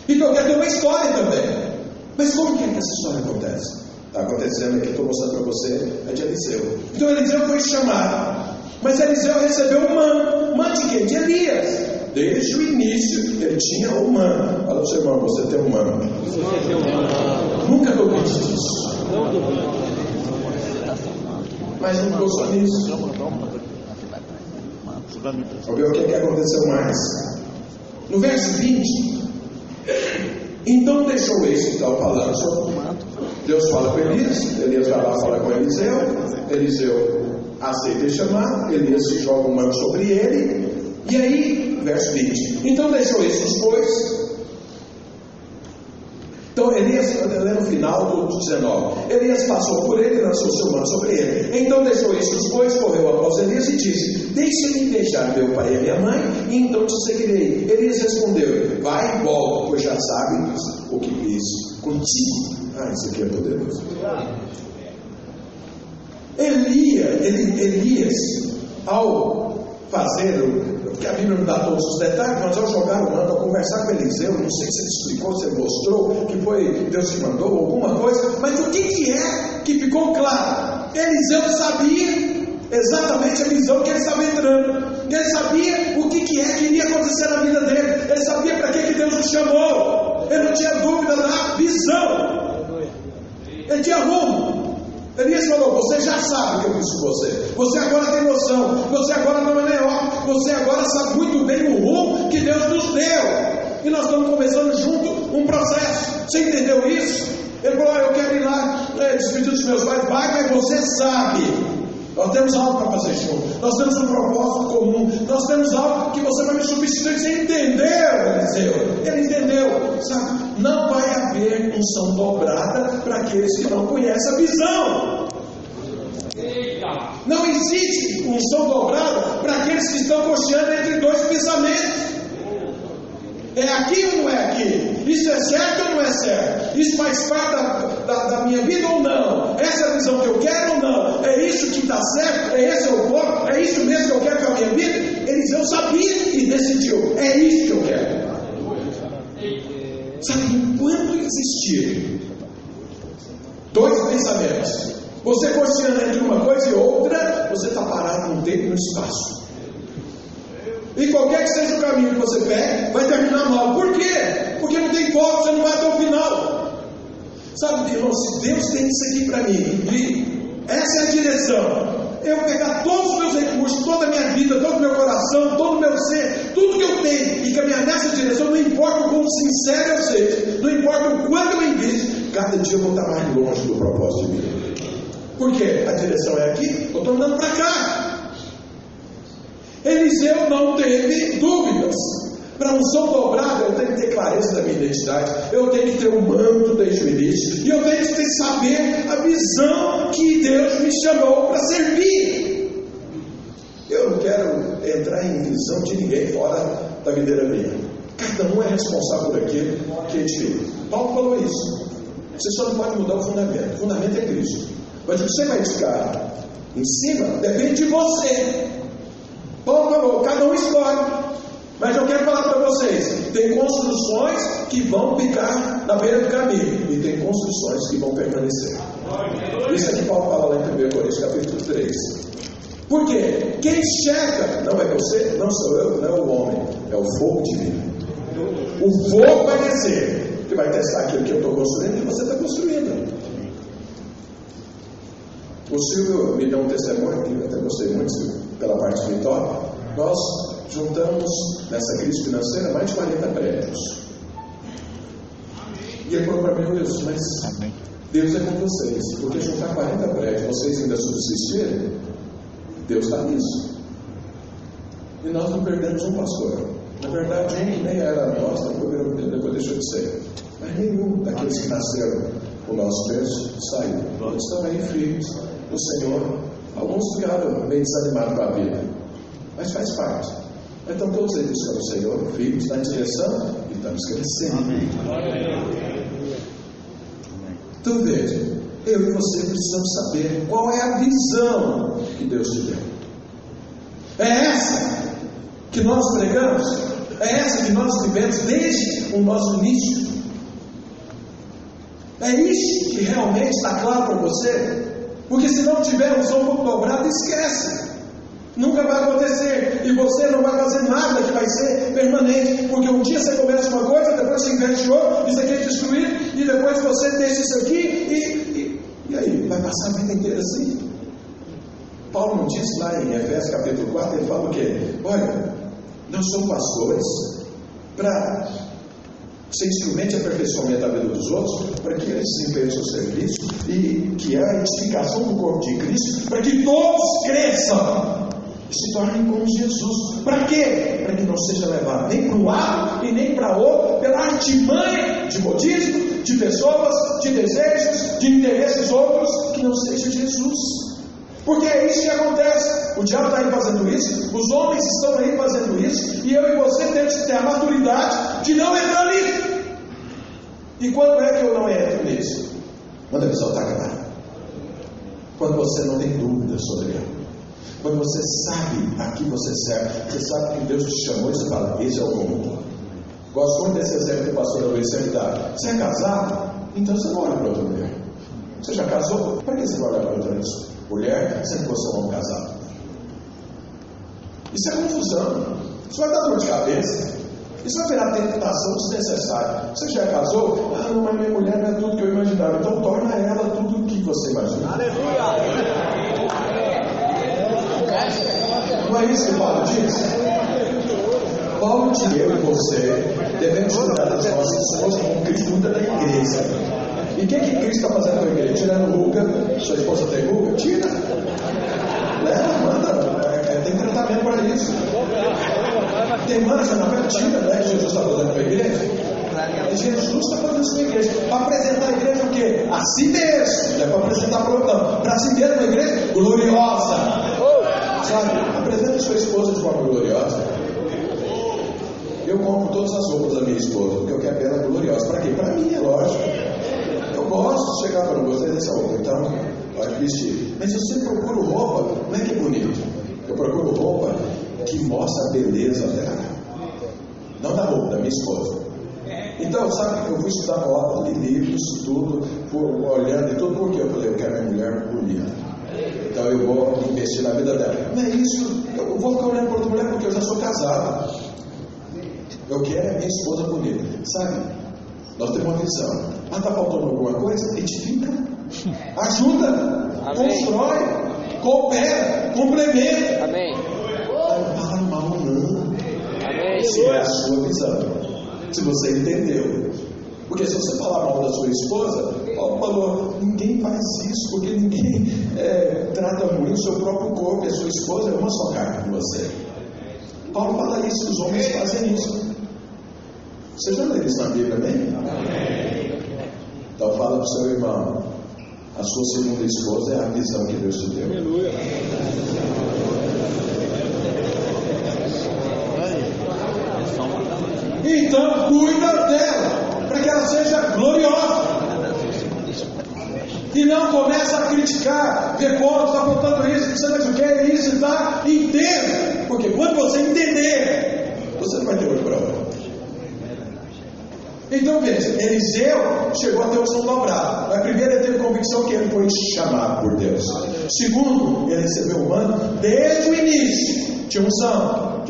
Então eu quero ter uma história também. Mas como que é que essa história acontece? Está acontecendo aqui, estou mostrando para você, é de Eliseu. Então Eliseu foi chamado, mas Eliseu recebeu o manto. Manto de quem? De Elias. Desde o início ele tinha o manto. Fala para o seu irmão: você tem o manto. Nunca duvidei disso. Mas não ficou só nisso. Vamos ver o que aconteceu mais. No verso 20: então deixou esse que estava falando sobre o manto. Deus fala com Elias, Elias vai lá falar com Eliseu, Eliseu aceita e chamar, Elias se joga um manto sobre ele, e aí, verso 20, então deixou esses dois, Então Elias, no final do 19, Elias passou por ele e lançou seu manto sobre ele. Então deixou isso os bois, correu após Elias e disse: deixe-me deixar meu pai e minha mãe, e então te seguirei. Elias respondeu: vai e volta, pois já sabes o que fiz contigo. Ah, isso aqui é poderoso. Elias, ao fazer, porque a Bíblia não dá todos os detalhes, mas ao jogar o manto, ao conversar com Eliseu, não sei se ele explicou, se ele mostrou, que foi Deus que mandou, alguma coisa, mas o que é que ficou claro? Eliseu sabia exatamente a visão que ele estava entrando, ele sabia o que é que iria acontecer na vida dele, ele sabia para que Deus o chamou, ele não tinha dúvida na visão, ele tinha rumo. Elias falou: você já sabe o que eu fiz com você, você agora tem noção, você agora não é melhor, você agora sabe muito bem o rumo que Deus nos deu, e nós estamos começando junto um processo. Você entendeu isso? Ele falou: eu quero ir lá, despedir dos meus pais. Vai, mas você sabe, nós temos algo para fazer junto, nós temos um propósito comum, nós temos algo que você vai me substituir. Você entendeu, Eliseu? Ele entendeu, sabe? Não vai haver unção dobrada para aqueles que não conhecem a visão. Não existe unção dobrada para aqueles que estão cocheando entre dois pensamentos. É aqui ou não é aqui? Isso é certo ou não é certo? Isso faz parte da minha vida ou não? Essa é a visão que eu quero ou não? É isso que está certo? É esse o ponto? É isso mesmo que eu quero para a minha vida? Eliseu sabia e decidiu: é isso que eu quero. Sabe, enquanto existir dois pensamentos, você cocheando entre uma coisa e outra, você está parado num tempo e num espaço. E qualquer que seja o caminho que você pegue, vai terminar mal. Por quê? Porque não tem foco, você não vai até o final. Sabe, irmão, se Deus tem isso aqui para mim, e essa é a direção, eu pegar todos os meus recursos, toda a minha vida, todo o meu coração, todo o meu ser, tudo que eu tenho, e caminhar nessa direção, não importa o quão sincero eu seja, não importa o quanto eu invisto, cada dia eu vou estar mais longe do propósito de mim. Por quê? A direção é aqui, eu estou andando para cá. Eliseu não teve dúvidas. Para um som dobrado, eu tenho que ter clareza da minha identidade, eu tenho que ter um manto desde o início, e eu tenho que saber a visão que Deus me chamou para servir. Eu não quero entrar em visão de ninguém fora da videira minha. Cada um é responsável por aquilo que edifica. Paulo falou isso. Você só não pode mudar o fundamento. O fundamento é Cristo. Mas o que você vai ficar em cima depende de você. Bom, falou, cada um escolhe. Mas eu quero falar para vocês: tem construções que vão ficar na beira do caminho, e tem construções que vão permanecer. Isso é que Paulo fala lá em 1 Coríntios capítulo 3. Por quê? Quem chega não é você, não sou eu, não é o homem, é o fogo divino. O fogo vai descer, que vai testar aquilo que eu estou construindo e você está construindo. O Silvio me deu um testemunho que eu até gostei muito pela parte espiritual. Nós juntamos nessa crise financeira mais de 40 prédios. E ele falou para mim: Deus, mas Deus é com vocês, porque juntar 40 prédios, vocês ainda subsistirem, Deus está nisso. E nós não perdemos um pastor. Na verdade, um nem era nosso, depois deixou de ser. Mas nenhum daqueles que nasceram o nosso berço saiu. Nós estamos aí frios. O Senhor, alguns ficaram meio desanimados com a vida, mas faz parte. Então todos eles estão no Senhor, firmes na direção, e estamos crescendo. Amém. Então veja, eu e você precisamos saber qual é a visão que Deus te deu. É essa que nós pregamos, é essa que nós tivemos desde o nosso início. É isso que realmente está claro para você. Porque se não tiver um som dobrado, esquece. Nunca vai acontecer. E você não vai fazer nada que vai ser permanente. Porque um dia você começa uma coisa, depois você investe outra, isso aqui é destruído, e depois você deixa isso aqui, e aí vai passar a vida inteira assim. Paulo não disse lá em Efésios capítulo 4, ele fala o quê? Olha, não são pastores para ser instrumento de aperfeiçoamento da vida dos outros, para que eles desempenhem o seu serviço, e que é a edificação do corpo de Cristo, para que todos cresçam e se tornem como Jesus. Para quê? Para que não seja levado nem para um lado e nem para outro pela artimanha de modismo, de pessoas, de desejos, de interesses outros que não seja Jesus. Porque é isso que acontece. O diabo está aí fazendo isso, os homens estão aí fazendo isso, e eu e você temos que ter a maturidade de não entrar nisso. E quando é que eu não entro nisso? Quando a visão está clara. Quando você não tem dúvidas sobre ela. Quando você sabe a que você serve. Você sabe que Deus te chamou e você fala: esse é o comum. Gosto muito desse exemplo que o pastor Luiz sempre dá. Você é casado? Então você não olha para outra mulher. Você já casou? Para que você vai olhar para outra mulher? Sempre você é um homem casado. Isso é confusão. Isso vai dar dor de cabeça. Isso vai virar tentação desnecessária. Você já casou? Ah, não, mas minha mulher não é tudo que eu imaginava. Então torna ela tudo o que você imagina. Aleluia! Não é isso que Paulo diz? Paulo diz que eu e você devemos cuidar das nossas pessoas como Cristo cuida da igreja. E o que Cristo está fazendo com a igreja? Tirando ruga. Sua esposa tem ruga? Tira! Leva, manda. Tem tratamento para isso. Tem mancha na partida, né? Que Jesus está fazendo para a igreja. E Jesus está fazendo isso para a igreja. Para apresentar a igreja o quê? A si mesmo. Não é para apresentar para o outro. Para si mesmo, a igreja gloriosa. Sabe? Apresenta sua esposa de forma gloriosa. Eu compro todas as roupas da minha esposa, porque eu quero ver ela gloriosa. Para quê? Para mim, é lógico. Eu gosto de chegar para o gostei dessa roupa. Então, pode vestir. Mas se você procura roupa, não é que é bonito. Eu procuro roupa que mostra a beleza dela, não da roupa da minha esposa. Então, sabe que eu fui estudar moda, li livros, tudo, olhando e tudo, porque eu falei: eu quero minha mulher bonita, então eu vou investir na vida dela. Não é isso, eu vou ficar olhando para outra mulher porque eu já sou casado. Eu quero a minha esposa bonita, sabe? Nós temos uma visão, mas está faltando alguma coisa? Edifica, ajuda, constrói. Coopera, complementa. Amém. Não fala mal, não. Amém. Se é a sua visão, se você entendeu. Porque se você falar mal da sua esposa, Paulo falou: ninguém faz isso, porque ninguém trata ruim o seu próprio corpo. E a sua esposa é uma só carne com você. Paulo fala isso, os homens fazem isso. Você já leu isso na Bíblia, amém? Amém. Então fala para o seu irmão: a sua segunda esposa é a visão que Deus te deu. Aleluia. Então cuida dela, para que ela seja gloriosa. E não comece a criticar, ver como está faltando isso, você não quer isso, está inteiro. Porque quando você entender, você não vai ter outra prova. Então veja, Eliseu chegou a ter o som dobrado. Mas primeiro ele teve convicção que ele foi chamado por Deus. Segundo, ele recebeu o manto desde o início. Tinha unção,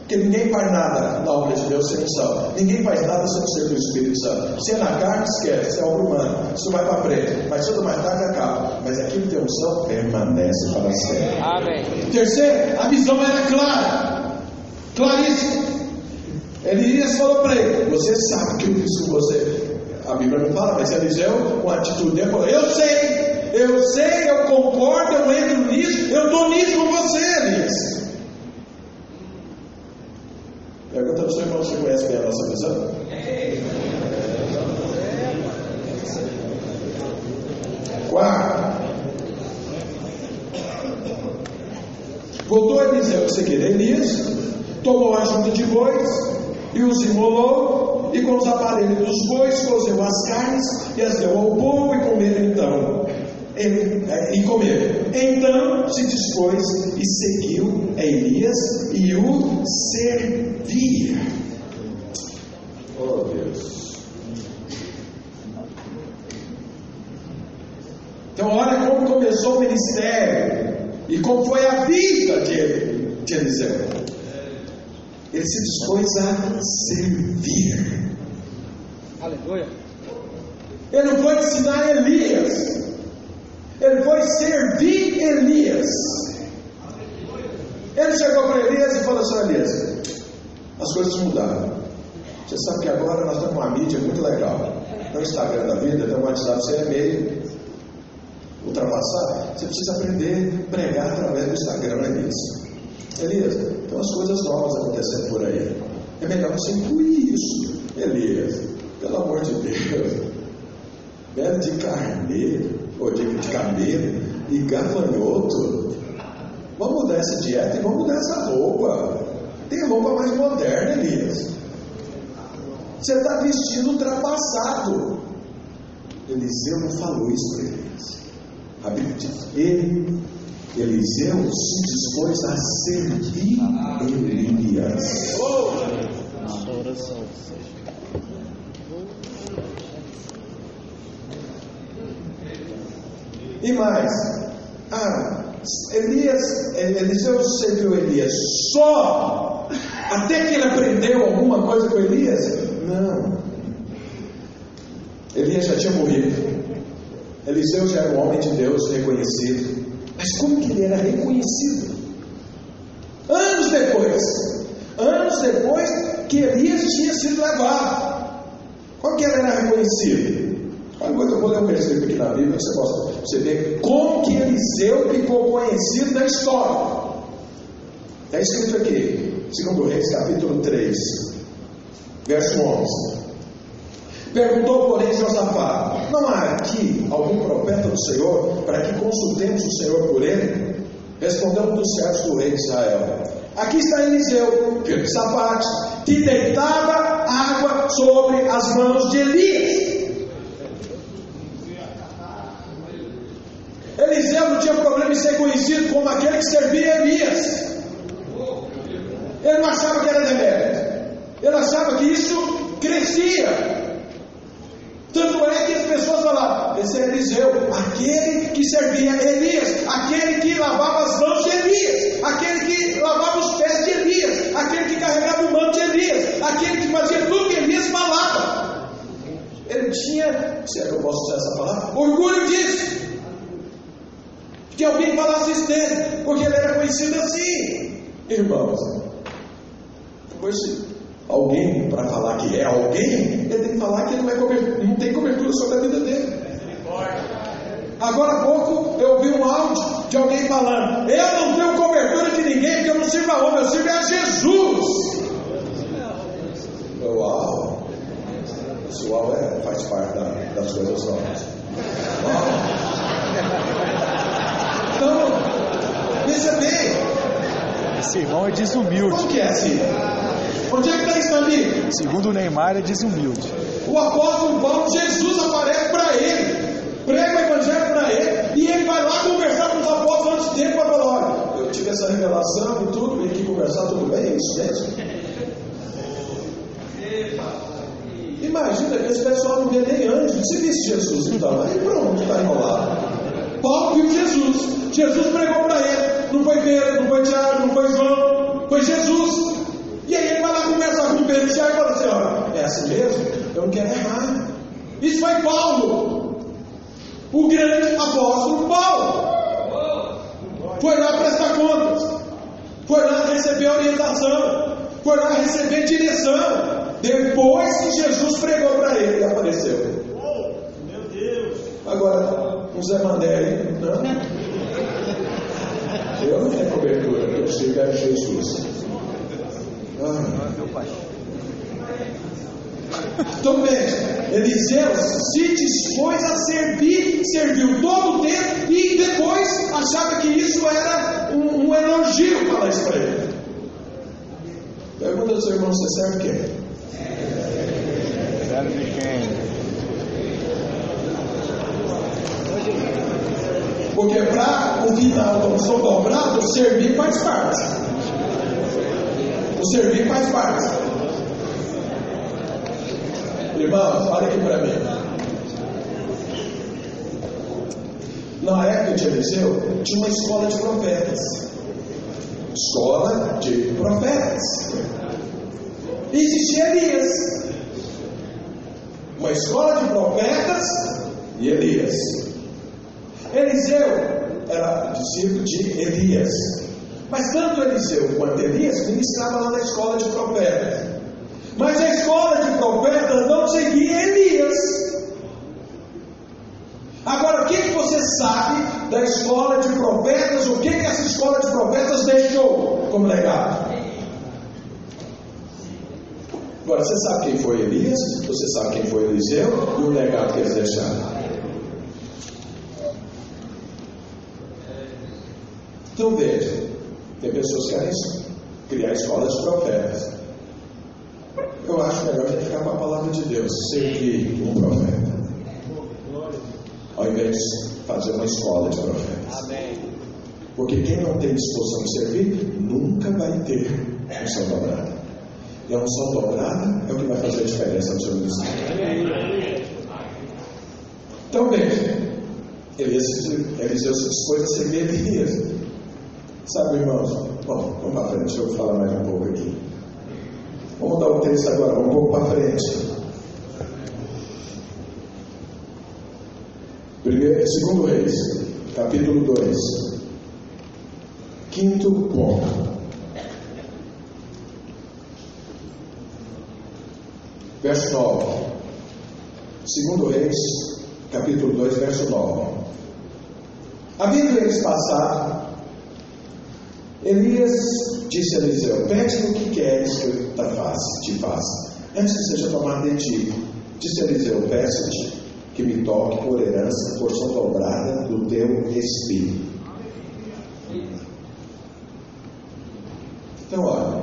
porque ninguém faz nada na obra de Deus sem unção. Ninguém faz nada sem ser do Espírito Santo. Se é na carne, esquece, se é obra humana. Isso vai para frente, mas tudo mais tarde acaba. Mas aquilo que tem unção permanece para sempre. Amém. Terceiro, a visão era clara, claríssima. Elias falou para ele: você sabe que eu fiz com você. A Bíblia não fala, mas Eliseu, com a atitude dele, falou: eu sei, eu concordo, eu entro nisso, eu estou nisso com você, Elias. Pergunta para o seu irmão: você conhece bem a nossa visão? Quarto, voltou Eliseu sem querer Elias, tomou a junta de bois e os imolou, e com os aparelhos dos bois cozeu as carnes e as deu ao povo e comeram então. Então se dispôs e seguiu a Elias e o servia. Oh, Deus! Então olha como começou o ministério e como foi a vida de Eliseu. Ele se dispôs a servir. Aleluia. Ele não foi ensinar Elias, ele foi servir Elias. Aleluia. Ele chegou para Elias e falou assim: Elias, as coisas mudaram. Você sabe que agora nós temos uma mídia muito legal. No Instagram da vida, tem um WhatsApp, você é meio ultrapassado. Você precisa aprender a pregar através do Instagram, não é isso? Elias, tem umas coisas novas acontecendo por aí. É melhor você incluir isso. Elias, pele de carneiro, ou de camelo e gafanhoto. Vamos mudar essa dieta e vamos mudar essa roupa. Tem roupa mais moderna, Elias. Você está vestido ultrapassado. Eliseu não falou isso para Elias. A Bíblia diz: Eliseu se dispôs a servir Elias. E mais, Eliseu serviu Elias só até que ele aprendeu alguma coisa com Elias? Não. Elias já tinha morrido. Eliseu já era um homem de Deus reconhecido. Mas como que ele era reconhecido? Anos depois que Elias tinha sido levado. Como que ele era reconhecido? Agora eu vou ler um versículo aqui na Bíblia, você possa perceber como que Eliseu ficou conhecido na história. Está escrito aqui, 2 Reis, capítulo 3, verso 11. Perguntou, porém, Josafá: não há aqui algum profeta do Senhor para que consultemos o Senhor por ele? Respondeu um dos servos do rei de Israel: aqui está Eliseu, filho de Safate, que deitava água sobre as mãos de Elias. Eliseu não tinha problema em ser conhecido como aquele que servia Elias. Ele não achava que era demérito. Ele achava que isso crescia. Tanto é que as pessoas falavam: esse é Eliseu, aquele que servia Elias, aquele que lavava as mãos de Elias, aquele que lavava os pés de Elias, aquele que carregava o manto de Elias, aquele que fazia tudo que Elias falava. Ele tinha, se é que eu posso usar essa palavra, orgulho disso. Que alguém falasse isso dele, porque ele era conhecido assim. Irmãos, depois, alguém, para falar que é alguém, ele tem que falar que ele não tem cobertura sobre a vida dele. Agora há pouco eu ouvi um áudio de alguém falando: eu não tenho cobertura de ninguém, porque eu não sirvo a homem, eu sirvo a Jesus. Uau! Isso faz parte das coisas novas. Então, veja bem. Esse irmão é desumilde. Como que é assim? Onde é que está isso ali? Segundo o Neymar, é desumilde. O apóstolo Paulo, Jesus aparece para ele, prega o evangelho para ele, e ele vai lá conversar com os apóstolos antes dele para falar: olha, eu tive essa revelação e tudo, vim aqui conversar, tudo bem, é isso mesmo? Imagina que esse pessoal não vê nem antes, não se visse Jesus, então, aí pronto, está enrolado. Paulo viu Jesus. Jesus pregou para ele. Não foi Pedro, não foi Tiago, não foi João, foi Jesus. E aí ele vai lá conversar com Pedro e Tiago e fala assim: ó, é assim mesmo? Eu não quero errar. Isso foi Paulo, o grande apóstolo Paulo. Foi lá prestar contas, foi lá receber orientação, foi lá receber direção. Depois que Jesus pregou para ele, ele apareceu. Meu Deus! Agora, o Zé Mandé, não. Eu não tenho cobertura, eu chego a Jesus. Então veja, Eliseu se dispôs a servir, serviu todo o tempo e depois achava que isso era um elogio falar isso para ele. Pergunta ao seu irmão: você serve quem? Serve quem? Porque para o final do som dobrado, o servir faz parte. O servir faz parte. Irmãos, olha aqui para mim. Na época de Eliseu, tinha uma escola de profetas. Escola de profetas. Existia Elias. Uma escola de profetas e Elias. Eliseu era discípulo de Elias, mas tanto Eliseu quanto Elias ministravam lá na escola de profetas. Mas a escola de profetas não seguia Elias. Agora, o que você sabe da escola de profetas? O que essa escola de profetas deixou como legado? Agora, Agora, você sabe quem foi Elias, você sabe quem foi Eliseu e o legado que eles deixaram. Então veja, tem pessoas que querem criar escolas de profetas. Eu acho melhor a gente ficar com a palavra de Deus, seguir um profeta, ao invés de fazer uma escola de profetas. Amém. Porque quem não tem disposição de servir, nunca vai ter unção dobrada. E a unção dobrada é o que vai fazer a diferença no seu ministério. Então veja, Eliseu se dispôs a servir Elias. Sabe, irmãos? Bom, vamos para frente, deixa eu falar mais um pouco aqui. Vamos dar um texto agora, um pouco para frente. 2 Reis, capítulo 2. Quinto ponto. Verso 9. 2 Reis, capítulo 2, verso 9. Havendo eles passado, Elias disse a Eliseu: pede o que queres que eu te faça, antes que seja tomado de ti. Disse Eliseu: peço-te que me toque por herança, porção dobrada do teu espírito. Então, olha,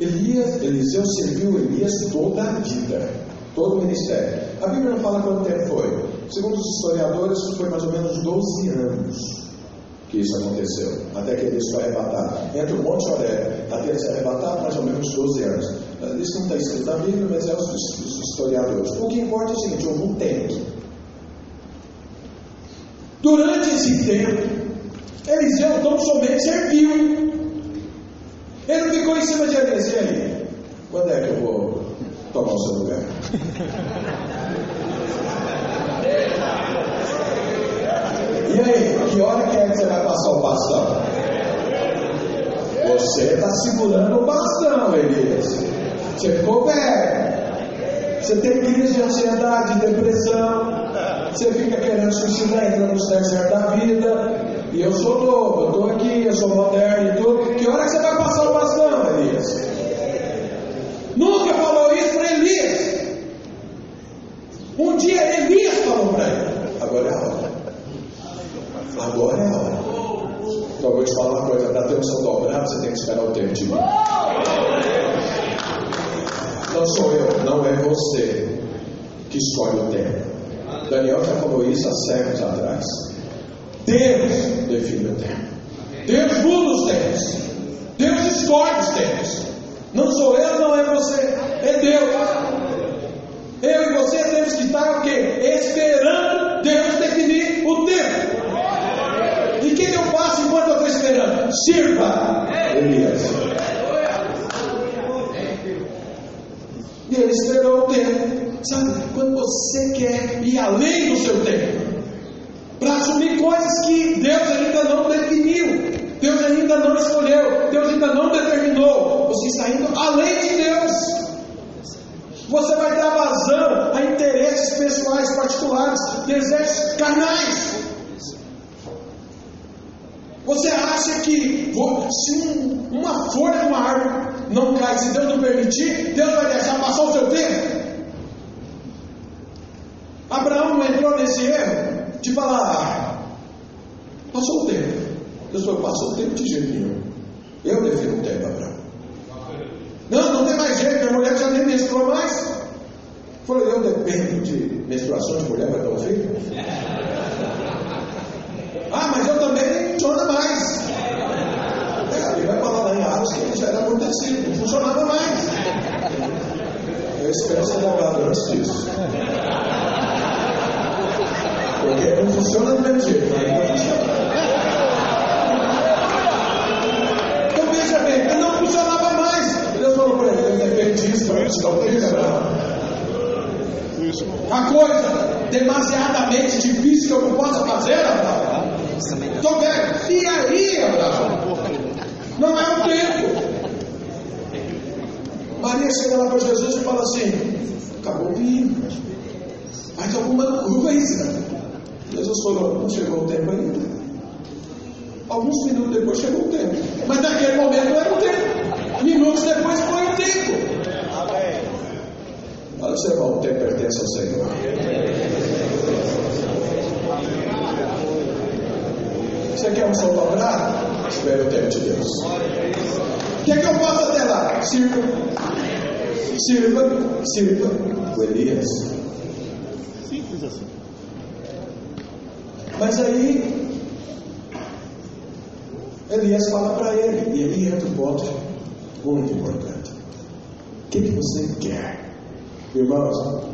Eliseu serviu Elias toda a vida, todo o ministério. A Bíblia não fala quanto tempo foi. Segundo os historiadores, foi mais ou menos 12 anos que isso aconteceu, até que Elias foi arrebatado. Entre o Monte Horebe até ele ser arrebatado, mais ou menos 12 anos. Isso não está escrito na Bíblia, mas é os historiadores. O que importa é o seguinte: houve um tempo. Durante esse tempo, Eliseu tão somente serviu. Ele não ficou em cima de Elias. E aí, quando é que eu vou tomar o seu lugar? E aí, que hora que é que você vai passar o bastão? Você está segurando o bastão, Elias. Você ficou velho. Você tem crise de ansiedade, de depressão. Você fica querendo suicidar, entrando no deserto da vida. E eu sou novo, eu estou aqui, eu sou moderno e tudo. Que hora que você vai passar o bastão, Elias? Nunca falou isso para Elias. Um dia Elias falou para ele: agora é a hora. Agora é a hora. Então eu vou te falar uma coisa: para ter um seu dobrado, você tem que esperar o tempo de mim. Não sou eu, não é você que escolhe o tempo. Daniel já falou isso há séculos atrás. Deus define o tempo. Deus muda os tempos. Deus escolhe os tempos. Não sou eu, não é você. É Deus. Eu e você temos que estar o quê? Esperando Deus definir o tempo. E o que eu faço enquanto eu estou esperando? Sirva Elias. E ele esperou o tempo. Sabe, quando você quer ir além do seu tempo, para assumir coisas que Deus ainda não definiu, Deus ainda não escolheu, Deus ainda não determinou, você está indo além de Deus. Você vai dar vazão a interesses pessoais, particulares, desejos carnais. Você acha que se uma folha de uma árvore não cai, se Deus não permitir, Deus vai deixar passar o seu tempo? Abraão não entrou nesse erro de falar: passou o tempo. Deus falou: passou o tempo de jeito nenhum. Eu defino o tempo, Abraão. Não tem mais jeito, minha mulher já nem menstruou mais. Falou: eu dependo de menstruação de mulher para ter um filho? Mas eu também não funciona mais. Ele vai falar lá em Atos que já era acontecido, não funcionava mais. Eu espero ser dobrado antes disso. Porque não funciona do mesmo jeito. Então veja bem, ele não funcionava mais. Deus falou para ele: eu defendi isso para te dar o tempo. A coisa demasiadamente difícil que eu não posso fazer, Abraão. Estou velho. E aí, Abraão? Não é o tempo. Maria chega lá para Jesus e fala assim: acabou o vinho. Mas alguma curva isso. Jesus falou: não chegou o tempo ainda. Alguns minutos depois chegou o tempo. Mas naquele momento não era o tempo. Minutos depois foi o tempo. Fala, seu irmão, o tempo pertence ao Senhor. Você quer um sol para orar? Espera o tempo de Deus. O que é que eu faço até lá? Sirva o Elias. Simples assim. Mas aí Elias fala para ele, e ele entra um ponto muito importante. O que você quer? Irmãos,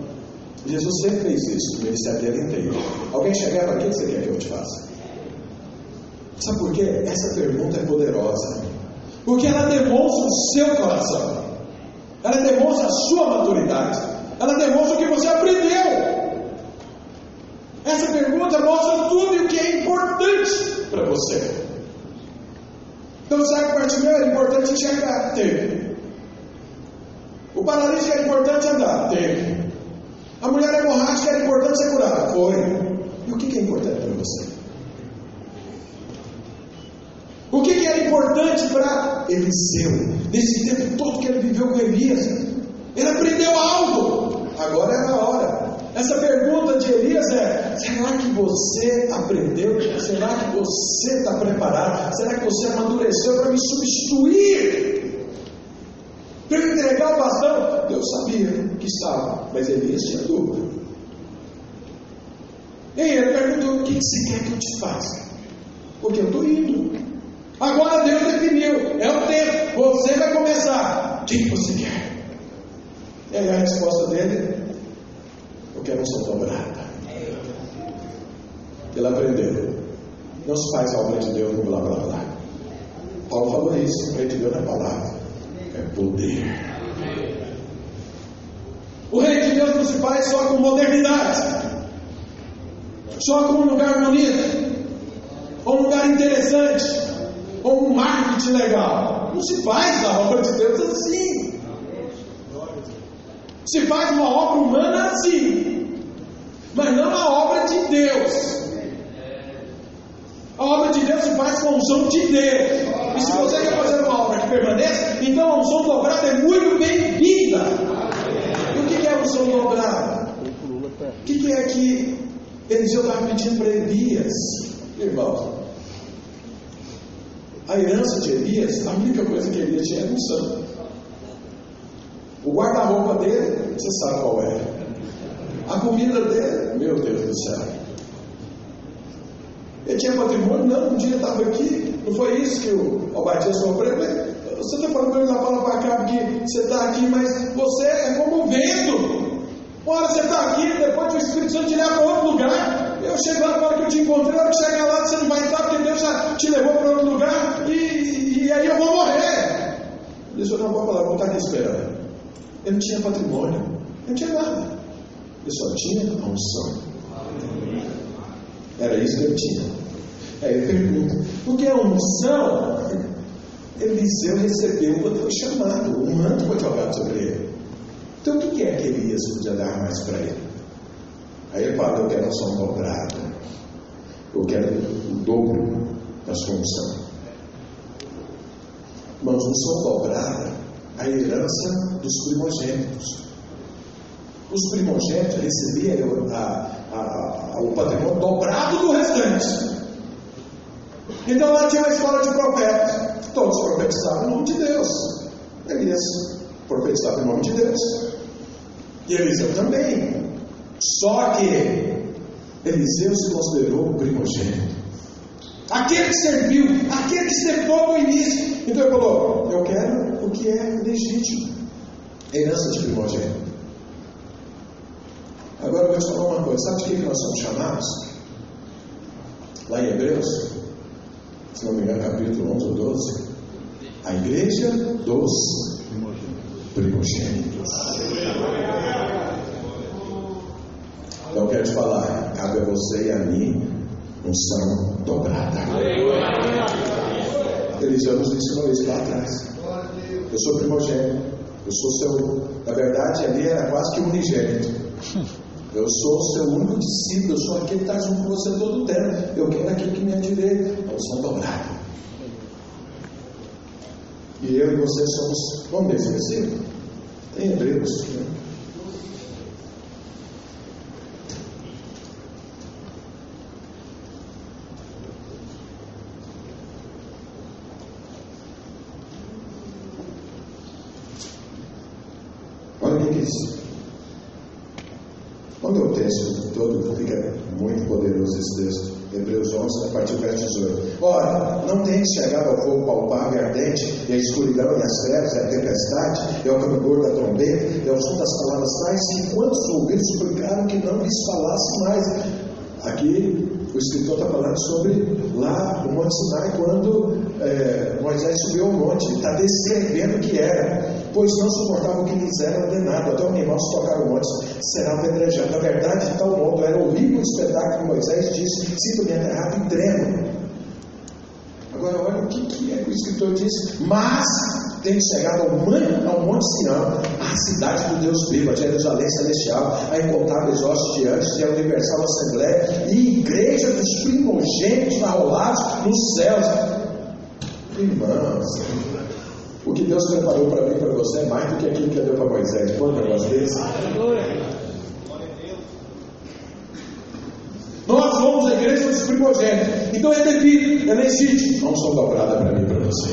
Jesus sempre fez isso, o ministério dele inteiro. Alguém chegava, o que você quer que eu te faça? Sabe por quê? Essa pergunta é poderosa, porque ela demonstra o seu coração, ela demonstra a sua maturidade, ela demonstra o que você aprendeu. Essa pergunta mostra tudo o que é importante para você. Então, sabe, partilhar é importante enxergar, teve. O paralítico era importante andar, teve. A mulher hemorrágica era importante ser curada, foi. E o que é importante para você? O que era importante para Eliseu? Nesse tempo todo que ele viveu com Elias, ele aprendeu algo. Agora é a hora. Essa pergunta de Elias é: será que você aprendeu? Será que você está preparado? Será que você amadureceu para me substituir? Para eu entregar o bastão? Deus sabia que estava, mas Elias tinha dúvida. E aí ele perguntou: o que você quer que eu te faça? Porque eu estou indo. Agora Deus definiu, é o tempo, você vai começar. O que você quer? E aí a resposta dele: eu quero um sol dobrado. Ele aprendeu. Não se faz alma de Deus no blá blá blá. Paulo falou isso, o rei de Deus na palavra é poder. O rei de Deus não se faz só com modernidade, só com um lugar bonito, ou um lugar interessante, ou um marketing legal. Não se faz a obra de Deus assim. Se faz uma obra humana assim, mas não a obra de Deus. A obra de Deus se faz com a unção de Deus. E se você quer fazer uma obra que permaneça, então a unção dobrada é muito bem-vinda. E o que é a unção dobrada? O que é que Eliseu estava pedindo para Elias? Irmãos, a herança de Elias, a única coisa que Elias tinha era um santo. O guarda-roupa dele, você sabe qual era. A comida dele, meu Deus do céu. Ele tinha patrimônio? Não, um dia estava aqui. Não foi isso que o Albatia sofreu? Você está falando que ele fala para cá que você está aqui, mas você é como o vento. Uma hora você está aqui, depois o Espírito Santo te leva para outro lugar. Eu chego lá, na hora que eu te encontrei, na hora que chegar lá, você não vai entrar, porque Deus já te levou para outro lugar, e aí eu vou morrer. Deixa eu dar uma palavra, vou estar aqui esperando. Ele não tinha patrimônio, ele não tinha nada. Ele só tinha a unção. Era isso que ele tinha. Aí ele pergunta: o que é unção? Eliseu recebeu um chamado, um manto foi jogado sobre ele. Então o que é que Elias podia dar mais para ele? Aí ele fala: eu quero um som dobrado, eu quero o dobro da sua unção. Mas um som dobrado, a herança dos primogênitos. Os primogênitos recebiam o patrimônio dobrado do restante. Então lá tinha uma escola de profetas. Todos profetizavam o nome de Deus. Elias profetizava o nome de Deus. E Eliseu também. Só que Eliseu se considerou o primogênito, aquele que serviu, aquele que servou no início. Então ele falou: eu quero o que é legítimo, herança de primogênito. Agora eu vou te falar uma coisa. Sabe de que nós somos chamados? Lá em Hebreus, se não me engano, capítulo 11 ou 12, a igreja dos primogênitos. Então eu quero te falar, cabe a você e a mim unção dobrada. Eliseu nos ensinou isso lá atrás. Eu sou primogênito, eu sou seu... Na verdade, ali era quase que unigênito. Eu sou seu único discípulo, eu sou aquele que está junto com você todo o tempo. Eu quero aquilo que me é direito, a unção dobrada. E eu e você somos, vamos ver esse versículo? em Hebreus, né? Olha o que diz. Quando eu texto todo, fica muito poderoso esse texto. Hebreus 11, a partir do verso 18. Ora, não tem chegado ao fogo palpável e ardente, e a escuridão, e as trevas, e a tempestade, e ao clamor da trombeta, e ao som das palavras tais, que quantos ouvidos suplicaram que não lhes falasse mais. Aqui, o escritor está falando sobre lá o Monte Sinai, quando Moisés subiu ao monte. Está descrevendo o que era. Pois não suportavam o que lhes era ordenado, até o animal se tocar o monte será apedrejado. Na verdade, tal modo era horrível o espetáculo que Moisés disse, sinto-me aterrado e tremo. Agora, olha o que é que o escritor diz: mas tem chegado ao Monte Sinai, à cidade do Deus vivo, a Jerusalém Celestial, a incontáveis hostes de anjos, e a universal Assembleia, e igreja dos primogênitos arrolados nos céus. Irmãos, o que Deus preparou para mim e para você é mais do que aquilo que deu para Moisés. Quanto negócio desse? Nós somos a igreja dos primogênitos. Então é devido, é legítimo. Não sou dobrada para mim e para você.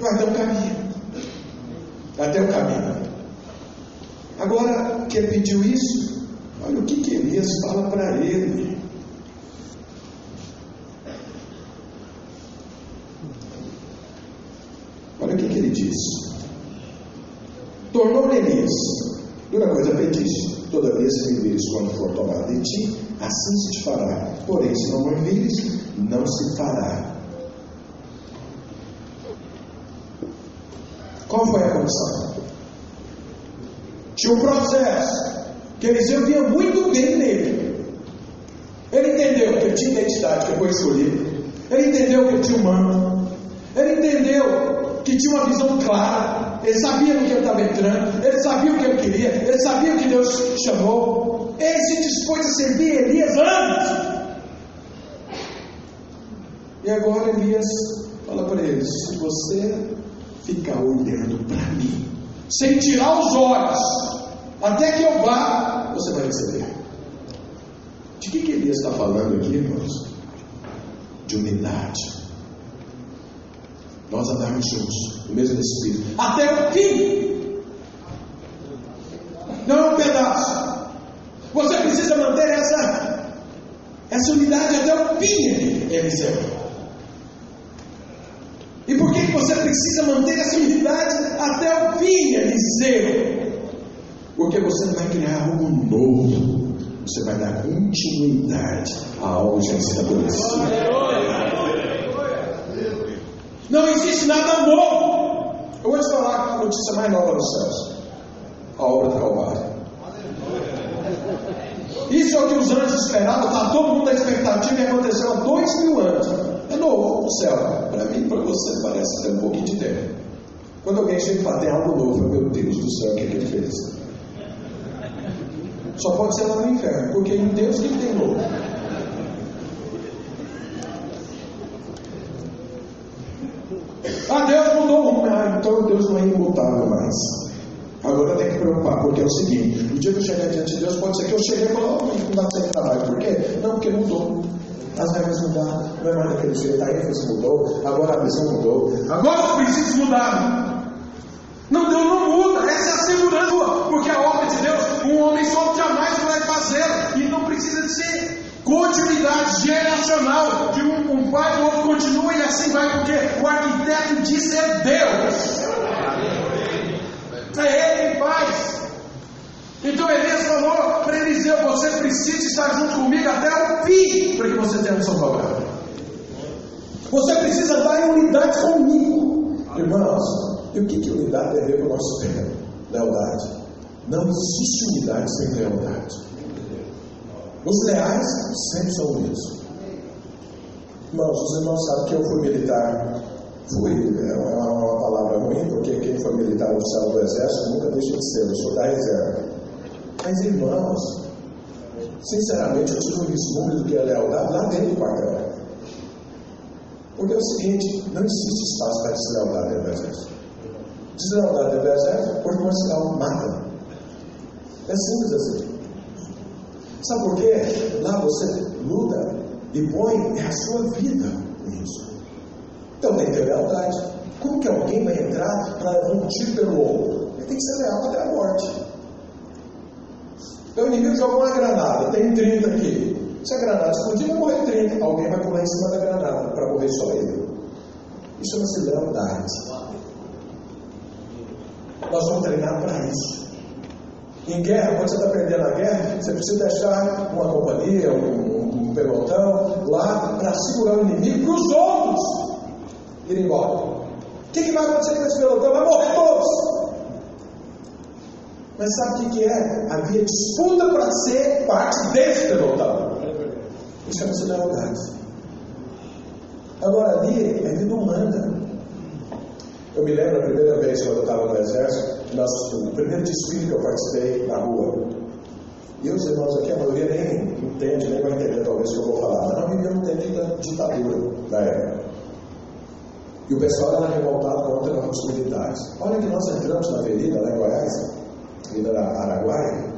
Vai ter um caminho. Até o caminho. Agora, quem pediu isso? Olha o que Elias fala para ele. Olha o que ele diz. Tornou-lhe Elias. E uma coisa bem diz: todavia, se me vires quando for tomado de ti, assim se te fará. Porém, se não me vires, não se fará. Qual foi a condição? Tinha um processo que Eliseu via muito bem nele. Ele entendeu que ele tinha identidade, que foi escolhido. Ele entendeu que ele tinha um manto. Ele entendeu que tinha uma visão clara, ele sabia no que ele estava entrando, ele sabia o que ele queria, ele sabia o que Deus chamou, ele se dispôs a servir Elias anos. E agora Elias fala para ele: se você ficar olhando para mim, sem tirar os olhos, até que eu vá, você vai receber. De que Elias está falando aqui, irmãos? De unidade. Nós andarmos juntos, no mesmo Espírito, até o fim. Não é um pedaço. Você precisa manter essa unidade até o fim, Eliseu. E por que você precisa manter essa unidade até o fim, Eliseu? Porque você vai criar algo novo. Você vai dar continuidade a algo já estabelecido. Não existe nada novo. Eu vou te falar a notícia mais nova dos céus: a obra do Calvário. Isso é o que os anjos esperavam. Está todo mundo na expectativa e aconteceu há 2000 anos. É novo o céu. Para mim e para você parece ter um pouquinho de tempo. Quando alguém chega e fala: tem algo novo, meu Deus do céu, o que é que ele fez? Só pode ser lá no inferno, porque em Deus que tem novo. Ah, Deus mudou o mundo. Ah, então Deus não é imutável mais. Agora eu tenho que preocupar, porque é o seguinte: o dia que eu chegar diante de Deus, pode ser que eu chegue e fale: não dá certo trabalho. Por quê? Não, porque mudou. As regras mudaram. Não é mais daquele jeito. A ênfase mudou. Agora a visão mudou. Agora os princípios mudaram. Não, Deus não muda. Essa é a segurança. Porque a obra de Deus, um homem só jamais vai fazê-la. E não precisa de ser continuidade geracional, que um pai do outro continua e assim vai, porque o arquiteto disso é Deus, é Ele que faz. Então Elias falou para Eliseu: você precisa estar junto comigo até o fim, para que você tenha o seu trabalho. Você precisa andar em unidade comigo, irmãos. E o que unidade tem a ver com o nosso terreno? Lealdade. Não existe unidade sem lealdade. Os leais sempre são unidos. Irmãos, os irmãos sabem que eu fui militar. É uma palavra ruim, porque quem foi militar oficial do exército nunca deixa de ser. Eu sou da reserva. Mas, irmãos, sinceramente, eu tive um vislumbre do que é lealdade lá dentro do quartel. Porque é o seguinte: não existe espaço para deslealdade no exército. Deslealdade a Deus, por coincidência, mata. É simples assim. Sabe por quê? Lá você luta e põe a sua vida nisso. Então tem que ter lealdade. Como que alguém vai entrar para levar um tiro pelo ombro? Ele tem que ser leal até a morte. Então o inimigo joga uma granada, tem 30 aqui. Se a granada explodir, vai morrer 30. Alguém vai pular em cima da granada para morrer só ele. Isso chama-se lealdade. Nós vamos treinar para isso. Em guerra, quando você está aprendendo a guerra, você precisa deixar uma companhia, um pelotão lá para segurar o inimigo para os outros irem embora. O que vai acontecer com esse pelotão? Vai morrer todos! Mas sabe o que é? Havia disputa para ser parte desse pelotão. Isso chama-se lealdade. Agora ali é vida humana. Eu me lembro a primeira vez quando eu estava no exército, o primeiro desfile que eu participei na rua. E os irmãos aqui, a maioria nem entende, nem vai entender talvez o que eu vou falar, mas não me lembro da ditadura da época. E o pessoal era revoltado contra os militares. Olha que nós entramos na avenida lá em Goiás, avenida da Araguaia,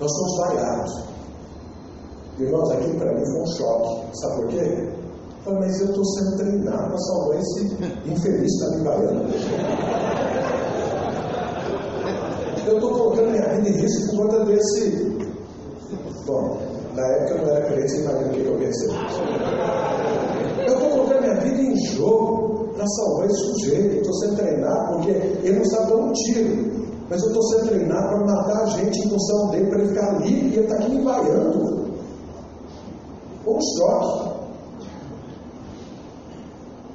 nós fomos vaiados. Irmãos, aqui para mim foi um choque. Sabe por quê? Mas eu estou sendo treinado para salvar esse infeliz que está me baiando. Eu estou colocando minha vida em risco por conta desse. Bom, na época eu não era crente, você imagina o que eu pensei. Eu estou colocando minha vida em jogo para salvar esse sujeito. Eu estou sendo treinado porque ele não sabe dar um tiro. Mas eu estou sendo treinado para matar a gente em função dele, para ele ficar livre e ele está aqui me baiando. Foi um choque.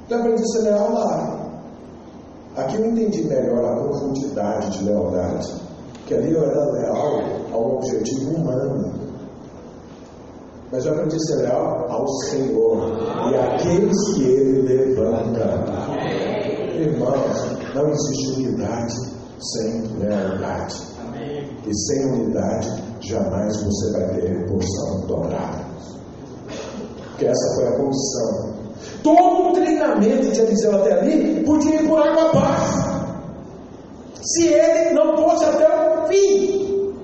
Então, eu aprendi a ser leal lá. Aqui eu entendi melhor a profundidade de lealdade. Que ali eu era leal ao objetivo humano. Mas eu aprendi a ser leal ao Senhor e àqueles que Ele levanta. Irmãos, não existe unidade sem lealdade. E sem unidade, jamais você vai ter porção dobrada. Porque essa foi a condição. Todo o treinamento de Eliseu até ali podia ir por água abaixo se ele não fosse até o fim.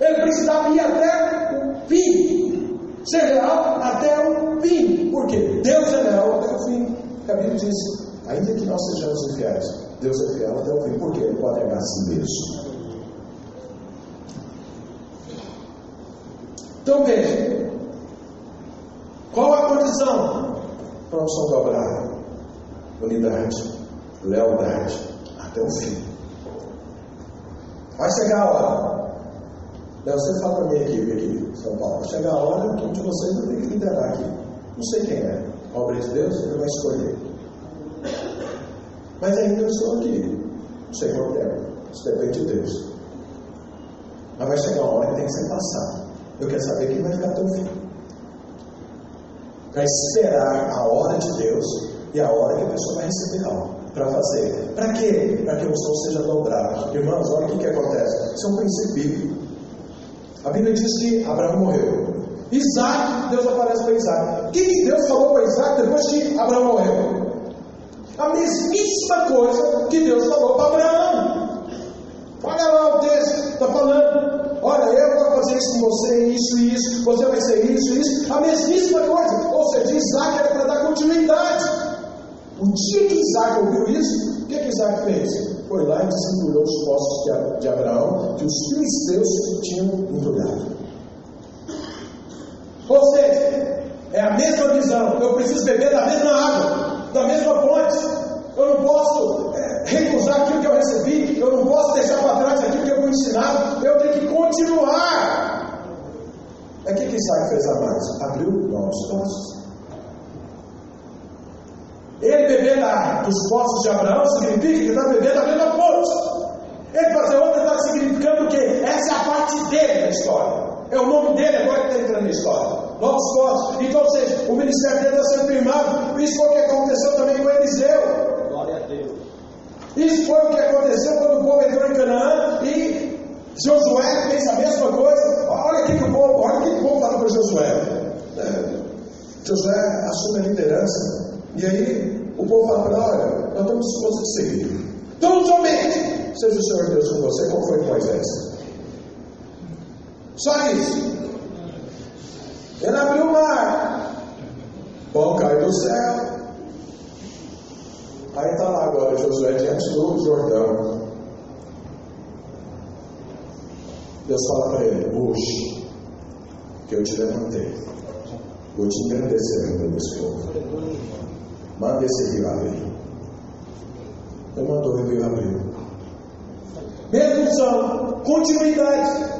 Ele precisava ir até o fim, ser leal até o fim, porque Deus é leal até o fim. A Bíblia diz, ainda que nós sejamos infiéis, Deus é fiel até o fim, porque Ele pode negar a si mesmo. Então veja, qual a condição? Promoção dobrada, unidade, lealdade, até o fim. Vai chegar a hora. Não, você fala para a minha equipe aqui, São Paulo. Vai chegar a hora que um de vocês vai ter que liderar aqui. Não sei quem é. A obra de Deus, ele vai escolher. Mas ainda eu estou aqui. Não sei qual é. Isso depende de Deus. Mas vai chegar a hora que tem que ser passado. Eu quero saber quem vai ficar até o fim. Para esperar a hora de Deus e a hora que a pessoa vai receber algo para fazer. Para quê? Para que a emoção seja dobrada. Irmãos, olha o que acontece. Isso é um princípio bíblico. A Bíblia diz que Abraão morreu. Isaac, Deus aparece para Isaac. O que Deus falou para Isaac depois que Abraão morreu? A mesmíssima coisa que Deus falou para Abraão. Olha lá o texto, está falando. Olha, eu vou fazer isso com você, isso e isso. Você vai ser isso e isso. A mesmíssima coisa. Ou seja, Isaac era para dar continuidade. O dia que Isaac ouviu isso, o que Isaac fez? Foi lá e desembrulhou os postos de Abraão que os filisteus tinham embrulhado. Ou seja, é a mesma visão. Eu preciso beber da mesma água, da mesma fonte. Eu não posso recusar aquilo que eu recebi. Eu não posso deixar para trás aquilo que eu fui ensinado. Eu tenho que continuar. É o que Isaac fez a mais? Abriu novos poços. Ele beber dos poços de Abraão significa que ele está bebendo da mesma fonte. Ele fazer outra está significando o quê? Essa é a parte dele da história. É o nome dele agora que está entrando na história. Novos poços. Então, ou seja, o ministério dele está sendo firmado. Isso foi o que aconteceu também com Eliseu. Isso foi o que aconteceu quando o povo entrou em Canaã e Josué fez a mesma coisa. Olha o que o povo fala para Josué. Josué assume a liderança. E aí o povo fala para ele, olha, nós temos coisas que seguir. Tão somente seja o Senhor Deus com você, como foi com Moisés. Só isso. Ele abriu o mar, o pão cai do céu. Aí está lá agora Josué diante do Jordão. Deus fala para ele: hoje que eu te levantei, vou te engrandecer no meu povo. Manda esse rio abrir. Eu mandou o rio abrir. Mesmo continuidade.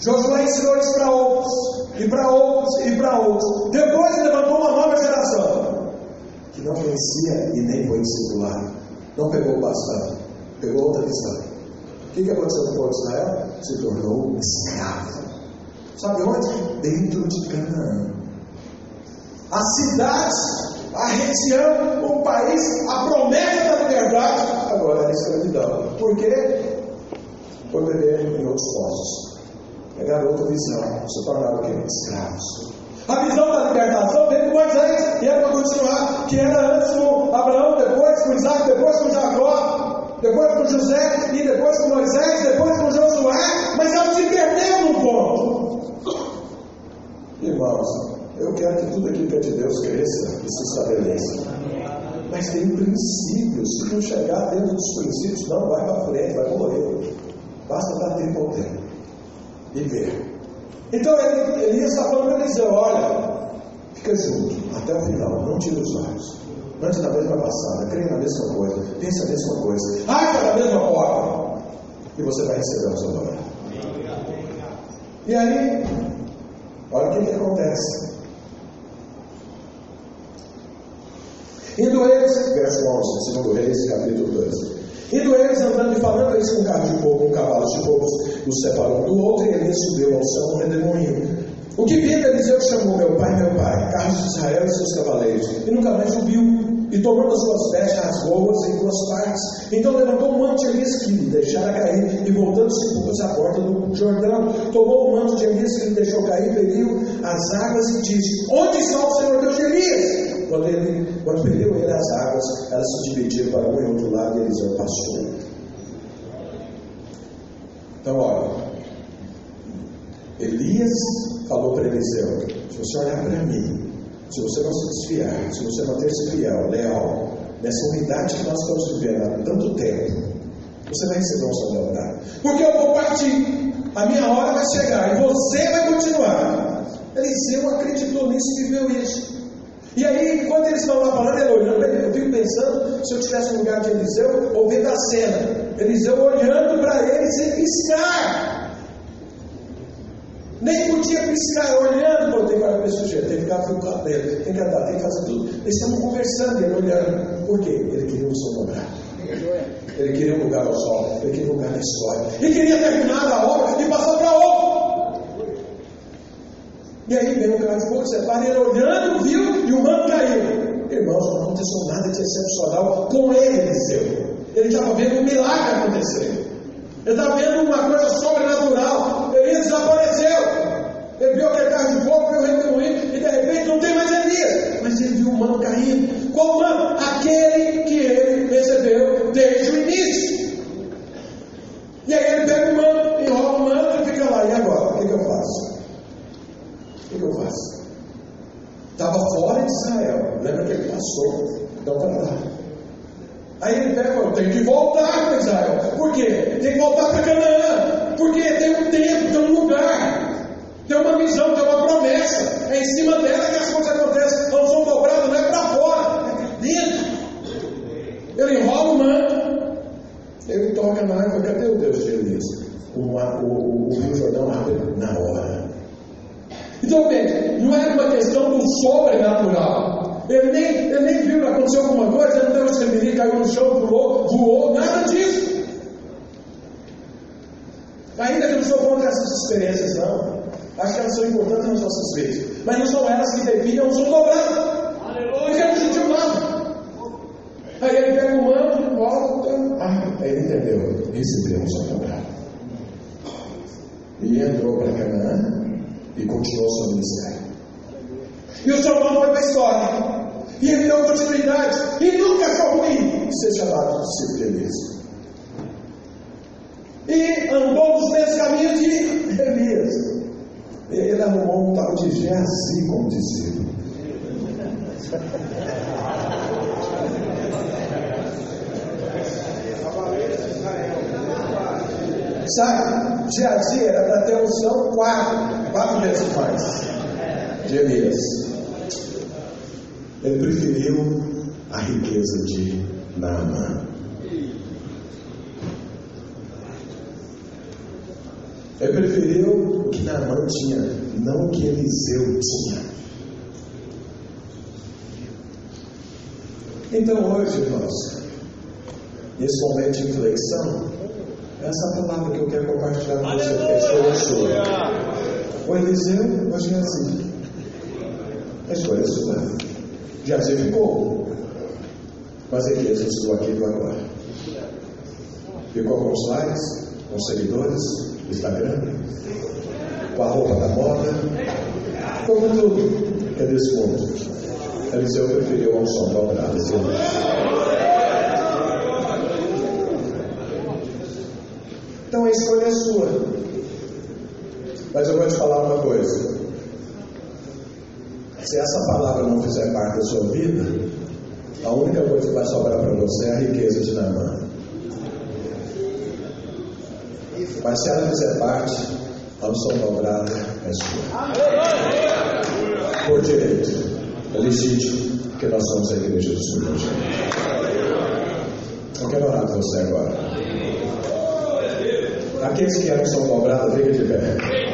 Josué ensinou isso para outros, e para outros, e para outros. Depois levantou uma nova geração que não conhecia e nem foi discipulado. Não pegou o passado, pegou outra lição. O que aconteceu com o povo de Israel? Se tornou escravo. Sabe onde? Dentro de Canaã. A cidade, a região, o país, a promessa da liberdade, agora é a escravidão. Por quê? Por beber em outros postos. Pegar outra visão, se tornar o quê? Escravos. A visão da libertação veio com Moisés, e é para continuar, que era antes com Abraão, depois com Isaac, depois com Jacó, depois com José, e depois com Moisés, depois com Josué, mas ela se perdeu no ponto. Irmãos, eu quero que tudo aquilo que é de Deus cresça e se estabeleça. Mas tem princípios. Se não chegar dentro dos princípios, não vai para frente, vai morrer. Basta dar tempo ao tempo e ver. Então Elias está falando para Eliseu: olha, fica junto até o final, não tira os olhos. Antes da mesma passada, creia na mesma coisa, pensa na mesma coisa, acha na mesma porta, e você vai receber o seu valor. E aí, olha o que acontece. Indo eles, verso 11, 2 Reis, capítulo 2. Indo eles andando e falando eles com um carro de fogo, um cavalo de fogo, os separou um do outro, e Elias subiu ao céu um redemoinho. O que vindo, Eliseu chamou: meu pai, carros de Israel e seus cavaleiros. E nunca mais subiu, e tomando as suas vestes, rasgou-as em duas partes. Então levantou o manto de Elias que lhe deixara cair, e voltando-se pôs à porta do Jordão, tomou o manto de Elias que lhe deixou cair, feriu as águas e disse: onde está o Senhor Deus de Elias? Quando perdeu ele as águas, elas se dividiram para um e outro lado, e Eliseu passou. Então, olha, Elias falou para Eliseu: se você olhar para mim, se você não se desfiar, se você manter-se fiel, leal, nessa unidade que nós estamos vivendo há tanto tempo, você vai receber um salário. Porque eu vou partir, a minha hora vai chegar e você vai continuar. Eliseu acreditou nisso e viveu isso. E aí, enquanto eles estão lá falando, ele olhando, eu fico pensando, se eu tivesse no lugar de Eliseu, ouvindo a cena, Eliseu olhando para ele sem piscar, nem podia piscar, olhando, pô, tem que olhar para esse sujeito, tem que ficar com o cabelo, tem que andar, tem que fazer tudo. Eles estavam conversando, ele olhando. Por quê? Ele queria um sonobrado. Ele queria um lugar ao sol, ele queria um lugar na história, ele queria terminar a obra e passar para outra. E aí veio o cara de fogo, separa, ele olhando, viu, e o mano caiu. Irmãos, não aconteceu nada de excepcional com ele, Eliseu. Ele estava vendo um milagre acontecer. Ele estava vendo uma coisa sobrenatural. Elias desapareceu. Ele viu aquele carro de fogo, viu o redemoinho, e de repente não tem mais Elias. Mas ele viu o mano caindo. Qual mano? Aquele que ele recebeu desde o início. E aí ele pega o mano, enrola o mano e fica lá. E agora? O que eu faço? O que eu faço? Estava fora de Israel. Lembra que ele passou? Então vai lá. Aí ele pega: eu tenho que voltar para Israel. Por quê? Tem que voltar para Canaã. Porque tem um tempo, tem um lugar, tem uma missão, tem uma promessa. É em cima dela que as coisas acontecem. Não são dobradas, não é para fora, é dentro. Ele enrola o manto, ele toca na água. Cadê o Deus de Elias? O Rio Jordão abre na hora. Então, veja, não era uma questão do sobrenatural. Ele nem viu que aconteceu alguma coisa, ele não deu semelhança, caiu no chão, voou, nada disso. Ainda que eu não sou contra essas experiências, não. Acho que elas são importantes nas nossas vidas. Mas não são elas que definem, não são dobradas. Porque ele não sentiu nada. Aí ele pega o manto, volta. Aí ele entendeu. Recebeu um só dobrado. E entrou para Canaã. E continuou seu ministério. E o seu nome foi para a história. E ele deu continuidade. E nunca foi ruim. que seja dado de si Elias. E andou nos mesmos caminhos de Elias. Ele arrumou um tal de Geazi como discípulo. Sabe, Geazi era para ter um são quatro vezes mais de Elias. Ele preferiu a riqueza de Naamã. Ele preferiu o que Naamã tinha, não o que Eliseu tinha. Então hoje, irmãos, nesse momento de inflexão, essa palavra que eu quero compartilhar com você é sua. O Eliseu, mas Geazi. A história é sua. Geazi ficou. Mas Elias estudou aqui do agora. Ficou com os likes, com seguidores, Instagram, com a roupa da moda, como tudo é desse mundo. Eliseu preferiu ao som dobrado. Então a escolha é sua. Mas eu vou te falar uma coisa. Se essa palavra não fizer parte da sua vida, a única coisa que vai sobrar para você é a riqueza de Naamã. Mas se ela fizer parte, a unção dobrada é sua. Por direito. É legítimo, porque nós somos a igreja do Senhor. Eu quero orar com você agora. Aqueles que querem a unção dobrada, fica de pé.